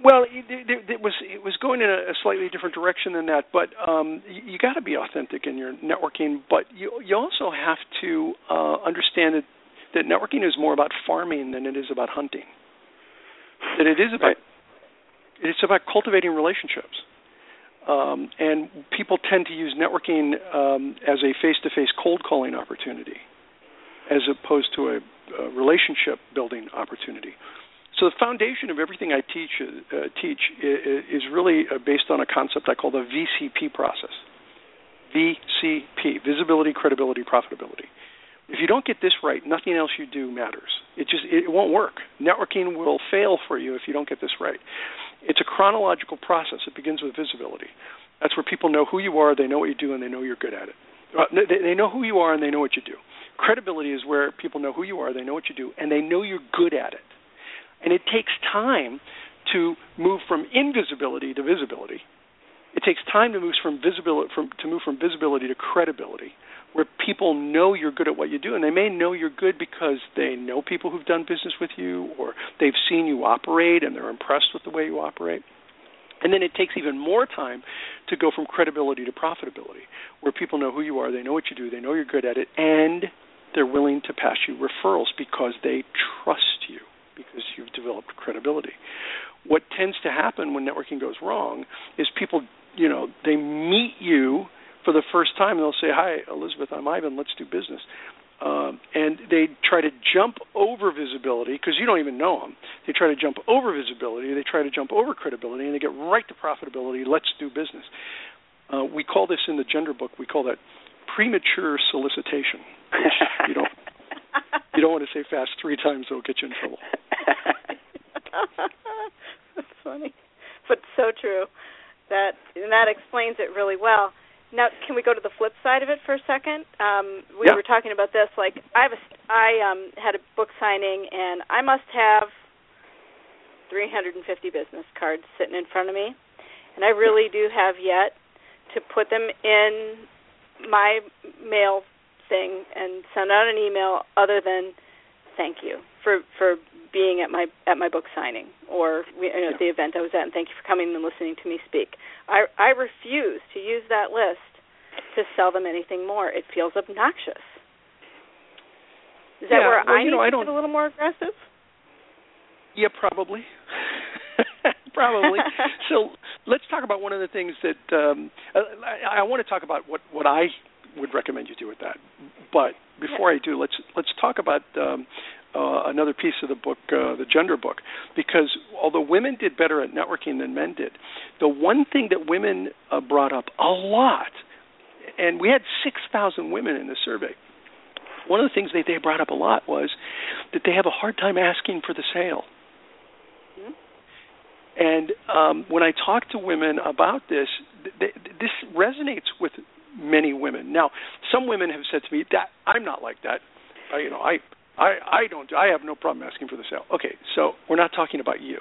Well, it, it was it was going in a slightly different direction than that. But um, you got to be authentic in your networking. But you you also have to uh, understand that, that networking is more about farming than it is about hunting. That it is about right. It's about cultivating relationships. Um, and people tend to use networking um, as a face-to-face cold calling opportunity as opposed to a, a relationship building opportunity. So the foundation of everything I teach uh, teach is really based on a concept I call the V C P process. V C P, visibility, credibility, profitability. If you don't get this right, nothing else you do matters. It just it won't work. Networking will fail for you if you don't get this right. It's a chronological process. It begins with visibility. That's where people know who you are, they know what you do, and they know you're good at it. Uh, they, they know who you are, and they know what you do. Credibility is where people know who you are, they know what you do, and they know you're good at it. And it takes time to move from invisibility to visibility. It takes time to move from visibility from, to move from visibility to credibility, where people know you're good at what you do, and they may know you're good because they know people who've done business with you or they've seen you operate and they're impressed with the way you operate. And then it takes even more time to go from credibility to profitability, where people know who you are, they know what you do, they know you're good at it, and they're willing to pass you referrals because they trust you, because you've developed credibility. What tends to happen when networking goes wrong is people, you know, they meet you for the first time, they'll say, "Hi, Elizabeth, I'm Ivan, let's do business." Um, and they try to jump over visibility because you don't even know them. They try to jump over visibility, they try to jump over credibility, and they get right to profitability, let's do business. Uh, we call this in the gender book, we call that premature solicitation. you, don't, you don't want to say fast three times, it'll get you in trouble. That's funny, but so true. That, and that explains it really well. Now, can we go to the flip side of it for a second? Um, we yeah. were talking about this. Like, I have a, I um, had a book signing, and I must have three hundred fifty business cards sitting in front of me, and I really do have yet to put them in my mail thing and send out an email other than thank you for, for being at my at my book signing or you know, yeah. the event I was at, and thank you for coming and listening to me speak. I, I refuse to use that list to sell them anything more. It feels obnoxious. Is that yeah, where well, I need know, to I don't... get a little more aggressive? Yeah, probably. Probably. So let's talk about one of the things that um, I, I want to talk about what, what I would recommend you do with that. But before yeah. I do, let's let's talk about um, uh, another piece of the book, uh, the gender book, because although women did better at networking than men did, the one thing that women uh, brought up a lot, and we had six thousand women in the survey, one of the things that they brought up a lot was that they have a hard time asking for the sale. Mm-hmm. And um, when I talk to women about this, th- th- this resonates with many women. Now, some women have said to me that I'm not like that. I, you know, I, I, I don't. I have no problem asking for the sale. Okay, so we're not talking about you.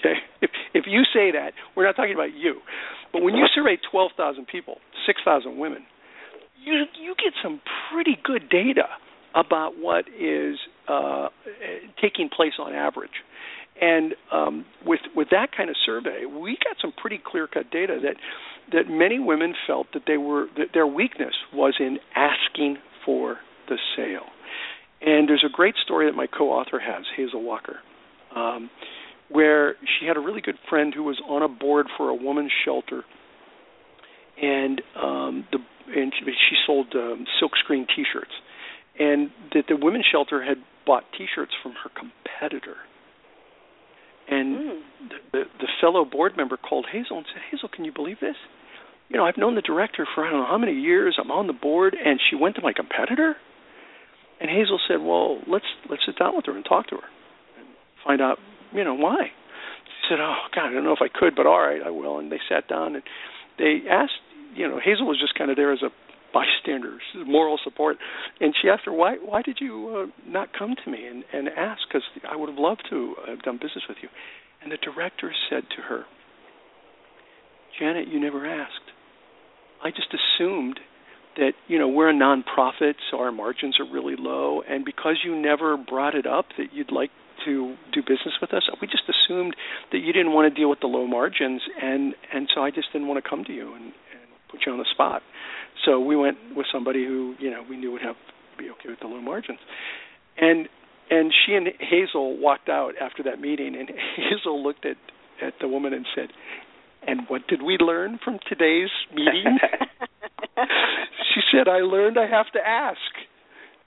Okay, if if you say that, we're not talking about you. But when you survey twelve thousand people, six thousand women, you you get some pretty good data about what is uh, taking place on average. And um, with with that kind of survey, we got some pretty clear-cut data that that many women felt that they were that their weakness was in asking for the sale. And there's a great story that my co-author has, Hazel Walker, um, where she had a really good friend who was on a board for a woman's shelter, and um, the and she, she sold um, silkscreen T-shirts, and that the women's shelter had bought T-shirts from her competitor. And mm. the, the fellow board member called Hazel and said, Hazel, can you believe this? You know, I've known the director for I don't know how many years. I'm on the board, and she went to my competitor? And Hazel said, well, let's let's sit down with her and talk to her and find out, you know, why. She said, oh, God, I don't know if I could, but all right, I will. And they sat down, and they asked, you know, Hazel was just kind of there as a bystander, moral support. And she asked her, why why did you uh, not come to me and, and ask? Because I would have loved to have done business with you. And the director said to her, Janet, you never asked. I just assumed that, you know, we're a nonprofit, so our margins are really low. And because you never brought it up that you'd like to do business with us, we just assumed that you didn't want to deal with the low margins. And, and so I just didn't want to come to you and, and put you on the spot. So we went with somebody who, you know, we knew would have be okay with the low margins. And and she and Hazel walked out after that meeting, and Hazel looked at, at the woman and said, and what did we learn from today's meeting? She said, I learned I have to ask.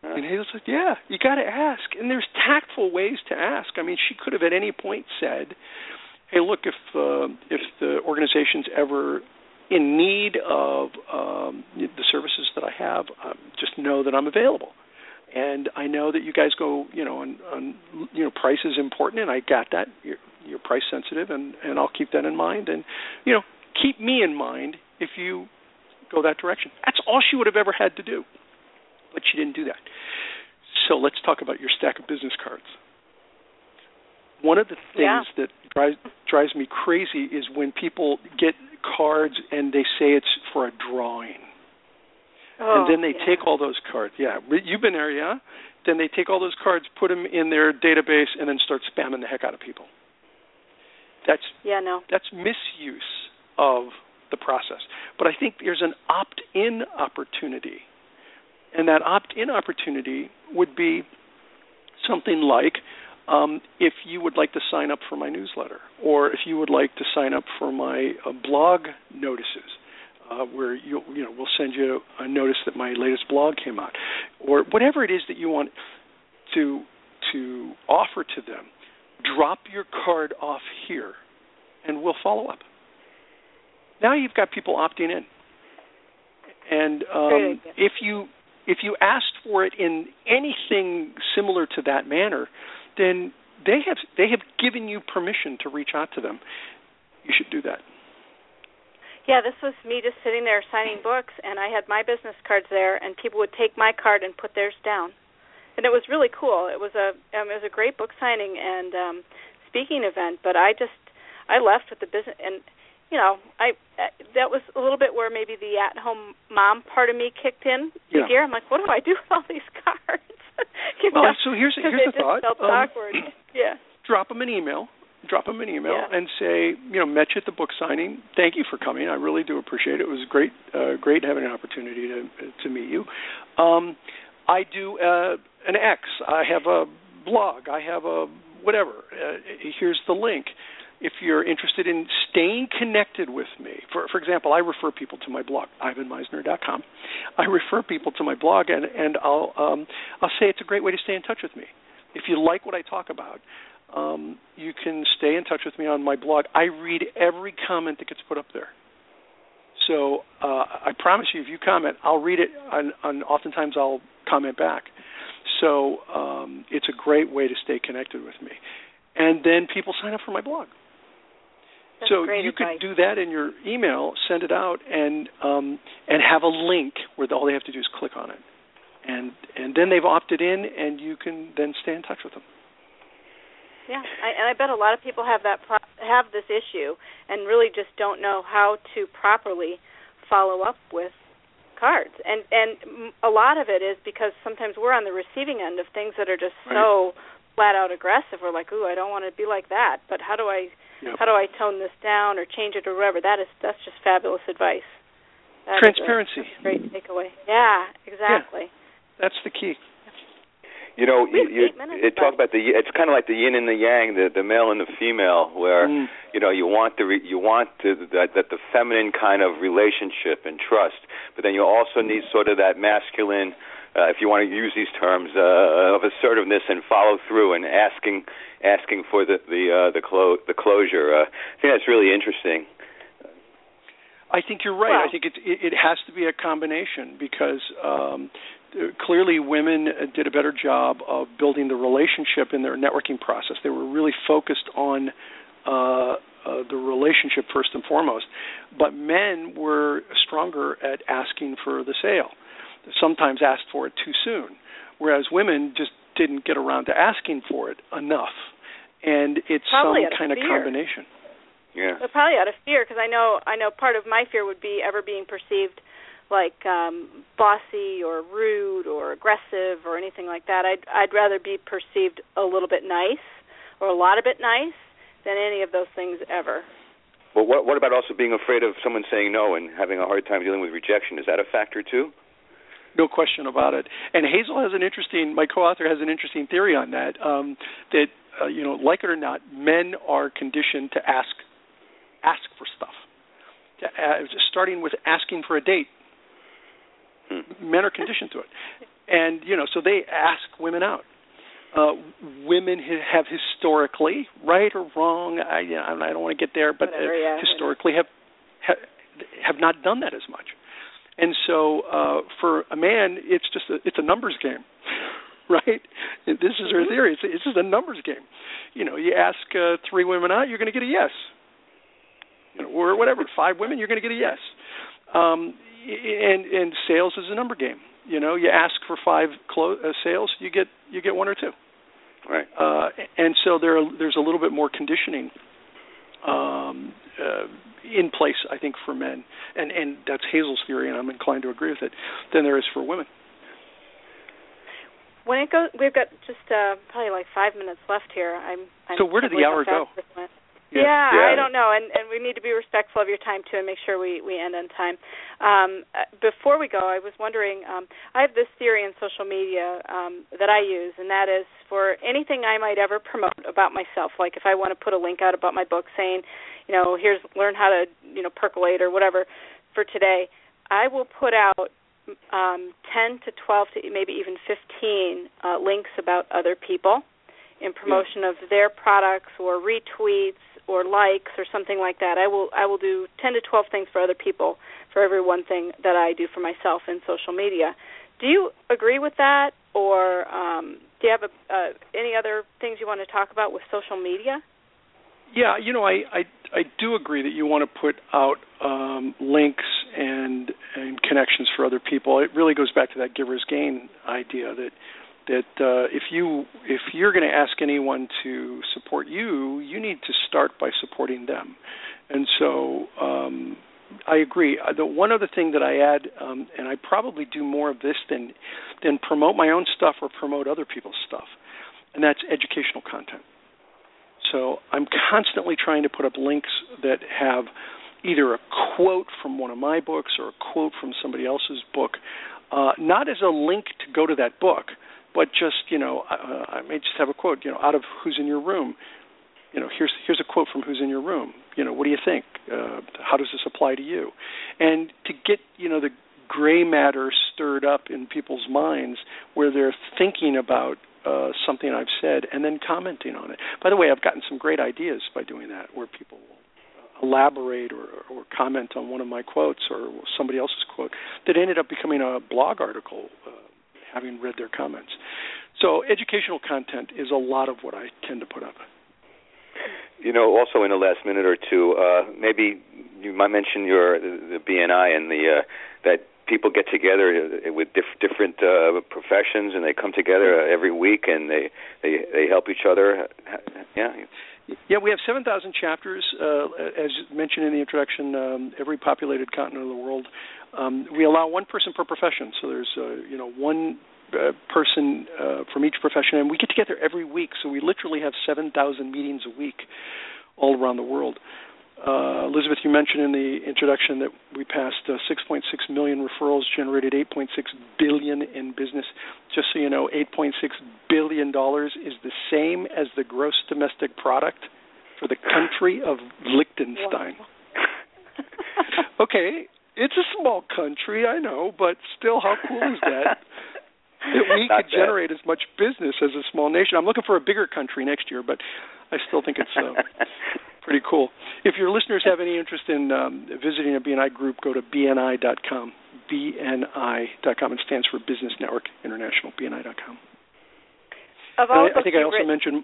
And Hazel said, yeah, you got to ask. And there's tactful ways to ask. I mean, she could have at any point said, hey, look, if uh, if the organization's ever in need of um, the services that I have, um, just know that I'm available. And I know that you guys go, you know, on, on you know, price is important, and I got that. You're, you're price sensitive, and, and I'll keep that in mind. And, you know, keep me in mind if you go that direction. That's all she would have ever had to do, but she didn't do that. So let's talk about your stack of business cards. One of the things yeah. that drives, drives me crazy is when people get cards and they say it's for a drawing. Oh, and then they yeah. take all those cards. Yeah, you've been there, yeah? Then they take all those cards, put them in their database, and then start spamming the heck out of people. That's yeah, no. That's misuse of the process. But I think there's an opt-in opportunity. And that opt-in opportunity would be something like, Um, if you would like to sign up for my newsletter, or if you would like to sign up for my uh, blog notices, uh, where you you know we'll send you a notice that my latest blog came out, or whatever it is that you want to to offer to them, drop your card off here, and we'll follow up. Now you've got people opting in, and um, if you if you asked for it in anything similar to that manner, then they have they have given you permission to reach out to them. You should do that. Yeah, this was me just sitting there signing books, and I had my business cards there, and people would take my card and put theirs down, and it was really cool. It was a um, it was a great book signing, and um, speaking event, but I just I left with the business, and you know, I that was a little bit where maybe the at-home mom part of me kicked in. Yeah. Gear. I'm like, what do I do with all these cards? you well, know? So here's here's the thought. It just felt um, awkward. Yeah. Drop them an email. Drop them an email yeah. and say, you know, met you at the book signing. Thank you for coming. I really do appreciate it. It was great, uh, great having an opportunity to to meet you. Um, I do uh, an X. I have a blog. I have a whatever. Uh, here's the link. If you're interested in staying connected with me, for for example, I refer people to my blog, Ivan Misner dot com. I refer people to my blog, and and I'll um, I'll say it's a great way to stay in touch with me. If you like what I talk about, um, you can stay in touch with me on my blog. I read every comment that gets put up there. So uh, I promise you, if you comment, I'll read it, and, and oftentimes I'll comment back. So um, it's a great way to stay connected with me. And then people sign up for my blog. That's so you advice. Could do that in your email, send it out, and um, and have a link where all they have to do is click on it. And and then they've opted in, and you can then stay in touch with them. Yeah, I, and I bet a lot of people have that pro- have this issue and really just don't know how to properly follow up with cards. And, and a lot of it is because sometimes we're on the receiving end of things that are just right. so flat-out aggressive. We're like, ooh, I don't want to be like that, but how do I... Yep. How do I tone this down or change it or whatever? That is that's just fabulous advice. That Transparency. A, great takeaway. Yeah, exactly. Yeah, that's the key. You know, you, you, you talk about the. It's kind of like the yin and the yang, the, the male and the female, where mm. you know you want the you want the, the, the, the feminine kind of relationship and trust, but then you also need sort of that masculine. Uh, if you want to use these terms, uh, of assertiveness and follow through and asking asking for the the uh, the, clo- the closure. Uh, I think that's really interesting. I think you're right. Wow. I think it, it it has to be a combination because um, clearly women did a better job of building the relationship in their networking process. They were really focused on uh, uh, the relationship first and foremost, but men were stronger at asking for the sale. Sometimes asked for it too soon, whereas women just didn't get around to asking for it enough. And it's probably some kind of, of combination. Yeah. Well, probably out of fear, because I know I know part of my fear would be ever being perceived like um, bossy or rude or aggressive or anything like that. I'd, I'd rather be perceived a little bit nice or a lot of bit nice than any of those things ever. Well, what, what about also being afraid of someone saying no and having a hard time dealing with rejection? Is that a factor, too? No question about it. And Hazel has an interesting, my co-author has an interesting theory on that, um, that, uh, you know, like it or not, men are conditioned to ask ask for stuff, to, uh, starting with asking for a date. Hmm. Men are conditioned to it. And, you know, so they ask women out. Uh, women have historically, right or wrong, I, you know, I don't want to get there, but Whatever, yeah, historically have, have have not done that as much. And so uh, for a man, it's just a, it's a numbers game, right? This is her theory. It's, it's just a numbers game. You know, you ask uh, three women out, you're going to get a yes. You know, or whatever, five women, you're going to get a yes. Um, and and sales is a number game. You know, you ask for five clo- uh, sales, you get you get one or two. Right. Uh, and so there are, there's a little bit more conditioning Um, uh, in place, I think, for men. And and that's Hazel's theory, and I'm inclined to agree with it, than there is for women. When it goes, we've got just uh, probably like five minutes left here. I'm, I'm So where did the hour go? Yeah. Yeah, yeah, I don't know, and, and we need to be respectful of your time, too, and make sure we, we end on time. Um, before we go, I was wondering, um, I have this theory in social media um, that I use, and that is for anything I might ever promote about myself, like if I want to put a link out about my book saying, you know, here's learn how to, you know, percolate or whatever for today, I will put out um, ten to twelve to maybe even fifteen uh, links about other people in promotion of their products or retweets or likes or something like that. I will I will do ten to twelve things for other people for every one thing that I do for myself in social media. Do you agree with that, or um, do you have a, uh, any other things you want to talk about with social media? Yeah, you know, I, I, I do agree that you want to put out um, links and and connections for other people. It really goes back to that giver's gain idea that that uh, if you if you're going to ask anyone to support you, you need to start by supporting them. And so um, I agree. The one other thing that I add, um, and I probably do more of this than than promote my own stuff or promote other people's stuff, and that's educational content. So I'm constantly trying to put up links that have either a quote from one of my books or a quote from somebody else's book, uh, not as a link to go to that book, but just, you know, uh, I may just have a quote, you know, out of Who's in Your Room. You know, here's here's a quote from Who's in Your Room. You know, what do you think? Uh, how does this apply to you? And to get, you know, the gray matter stirred up in people's minds where they're thinking about uh, something I've said and then commenting on it. By the way, I've gotten some great ideas by doing that, where people will elaborate or, or comment on one of my quotes or somebody else's quote that ended up becoming a blog article, uh, having read their comments. So educational content is a lot of what I tend to put up. You know, also in the last minute or two, uh, maybe you might mention your the, the B N I and the uh, that people get together with diff- different uh, professions, and they come together every week and they, they, they help each other. Yeah. Yeah, we have seven thousand chapters, uh, as mentioned in the introduction, um, every populated continent of the world. Um, we allow one person per profession, so there's, uh, you know, one uh, person uh, from each profession, and we get together every week, so we literally have seven thousand meetings a week all around the world. Uh, Elizabeth, you mentioned in the introduction that we passed uh, six point six million referrals, generated eight point six billion dollars in business. Just so you know, eight point six billion dollars is the same as the gross domestic product for the country of Liechtenstein. Wow. Okay, it's a small country, I know, but still, how cool is that? That we Not could bad. generate as much business as a small nation. I'm looking for a bigger country next year, but I still think it's uh, pretty cool. If your listeners have any interest in um, visiting a B N I group, go to B N I dot com. B N I dot com. It stands for Business Network International, B N I dot com. Of all I, I think I also written. mentioned...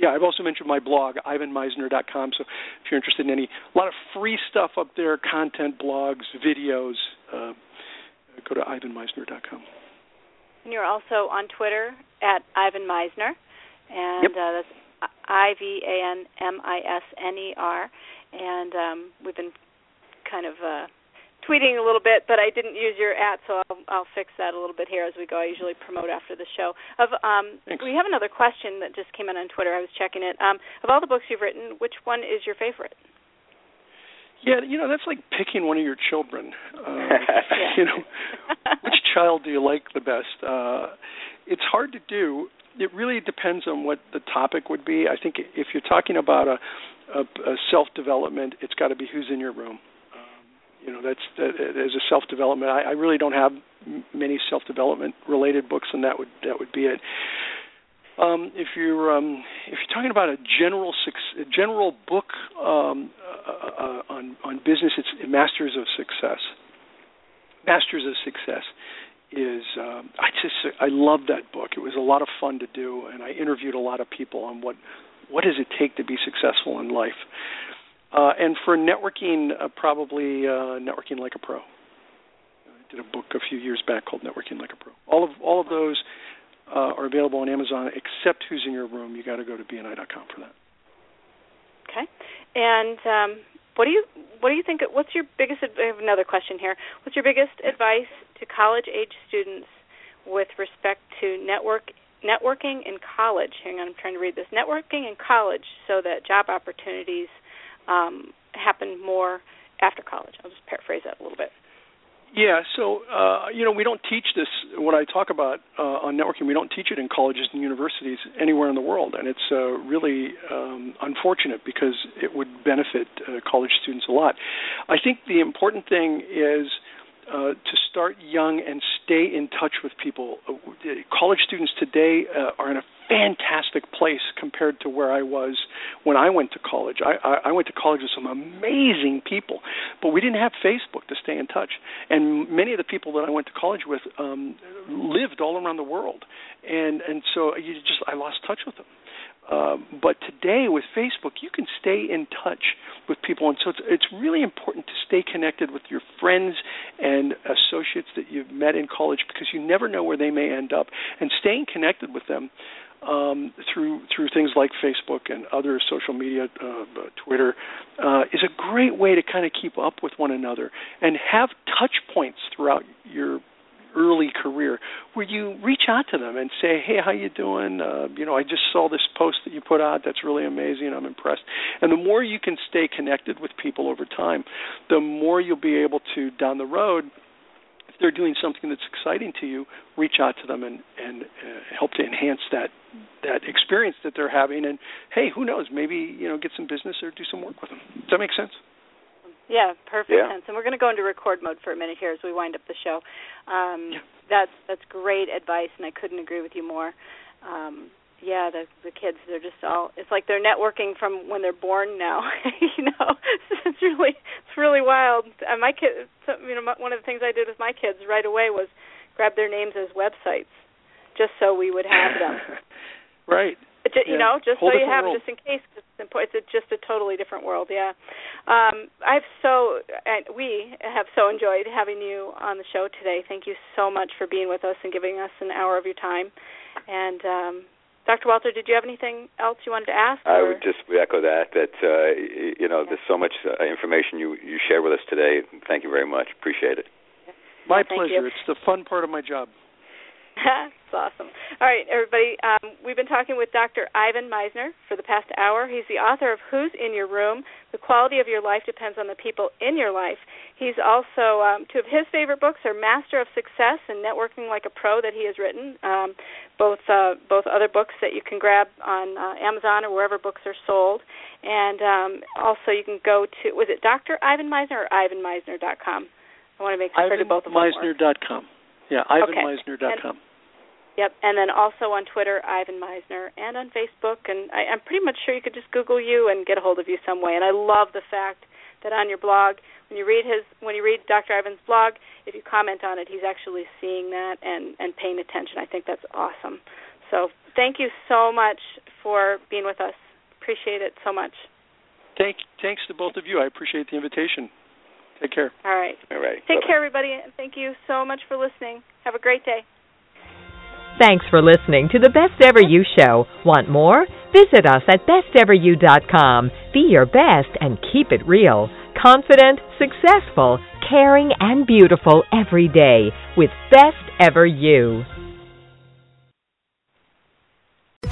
Yeah, I've also mentioned my blog, Ivan Misner dot com, so if you're interested in any... A lot of free stuff up there, content, blogs, videos. Uh, go to Ivan Misner dot com. And you're also on Twitter at Ivan Misner, and yep. uh, that's I V A N M I S N E R. And um, we've been kind of uh, tweeting a little bit, but I didn't use your at, so I'll, I'll fix that a little bit here as we go. I usually promote after the show. Of um, we have another question that just came in on Twitter. I was checking it. Um, of all the books you've written, which one is your favorite? Yeah, you know, that's like picking one of your children. Uh, yeah. You know, which child do you like the best? Uh, it's hard to do. It really depends on what the topic would be. I think if you're talking about a, a, a self-development, it's got to be Who's in Your Room. Um, you know, that's that, as a self-development. I, I really don't have m- many self-development related books, and that would that would be it. Um, if you're um, if you're talking about a general su- general book um, uh, uh, on on business, it's Masters of Success. Masters of Success is um, I just I love that book. It was a lot of fun to do, and I interviewed a lot of people on what what does it take to be successful in life. Uh, and for networking, uh, probably uh, Networking Like a Pro. I did a book a few years back called Networking Like a Pro. All of all of those. Uh, are available on Amazon, except Who's in Your Room. You got to go to B N I dot com for that. Okay. And um, what do you what do you think? What's your biggest? I have another question here. What's your biggest advice to college age students with respect to network networking in college? Hang on, I'm trying to read this. Networking in college, so that job opportunities um, happen more after college. I'll just paraphrase that a little bit. Yeah, so, uh, you know, we don't teach this, what I talk about uh, on networking, we don't teach it in colleges and universities anywhere in the world, and it's uh, really um, unfortunate because it would benefit uh, college students a lot. I think the important thing is uh, to start young and stay in touch with people. Uh, college students today uh, are in a fantastic place compared to where I was when I went to college. I, I, I went to college with some amazing people, but we didn't have Facebook to stay in touch. And many of the people that I went to college with um, lived all around the world, and and so you just I lost touch with them. Uh, but today with Facebook, you can stay in touch with people, and so it's, it's really important to stay connected with your friends and associates associates that you've met in college, because you never know where they may end up, and staying connected with them um, through through things like Facebook and other social media, uh, Twitter, uh, is a great way to kind of keep up with one another and have touch points throughout your early career where you reach out to them and say, hey, how you doing? Uh, you know, I just saw this post that you put out. That's really amazing. I'm impressed. And the more you can stay connected with people over time, the more you'll be able to, down the road, if they're doing something that's exciting to you, reach out to them and, and uh, help to enhance that that experience that they're having. And, hey, who knows, maybe, you know, get some business or do some work with them. Does that make sense? Yeah, perfect yeah. sense. And we're going to go into record mode for a minute here as we wind up the show. Um, yeah. That's that's great advice, and I couldn't agree with you more. Um, yeah, the, the kids, they're just all, it's like they're networking from when they're born now. you know, it's really it's really wild. And my kid, you know, one of the things I did with my kids right away was grab their names as websites, just so we would have them. Right. You know, just so you have, world. just in case. It's just a totally different world, yeah. Um, I've so, and we have so enjoyed having you on the show today. Thank you so much for being with us and giving us an hour of your time. And um, Doctor Walter, did you have anything else you wanted to ask? I or? would just echo that, that, uh, you know, yeah. there's so much information you, you shared with us today. Thank you very much. Appreciate it. My well, pleasure. You. It's the fun part of my job. That's awesome. All right, everybody, um, we've been talking with Doctor Ivan Misner for the past hour. He's the author of Who's in Your Room? The Quality of Your Life Depends on the People in Your Life. He's also, um, two of his favorite books are Master of Success and Networking Like a Pro that he has written, um, both uh, both other books that you can grab on uh, Amazon or wherever books are sold. And um, also you can go to, was it Doctor Ivan Misner or Ivan Misner dot com? I want to make sure to both of them work. Ivan Misner dot com. Yeah, Ivan Misner dot com. Okay. Yep, and then also on Twitter, Ivan Misner, and on Facebook. And I, I'm pretty much sure you could just Google you and get a hold of you some way. And I love the fact that on your blog, when you read his, when you read Doctor Ivan's blog, if you comment on it, he's actually seeing that and, and paying attention. I think that's awesome. So thank you so much for being with us. Appreciate it so much. Thank, thanks to both of you. I appreciate the invitation. Take care. All right. All right. Take Bye-bye. care, everybody, and thank you so much for listening. Have a great day. Thanks for listening to the Best Ever You Show. Want more? Visit us at best ever you dot com. Be your best and keep it real. Confident, successful, caring, and beautiful every day with Best Ever You.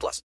plus.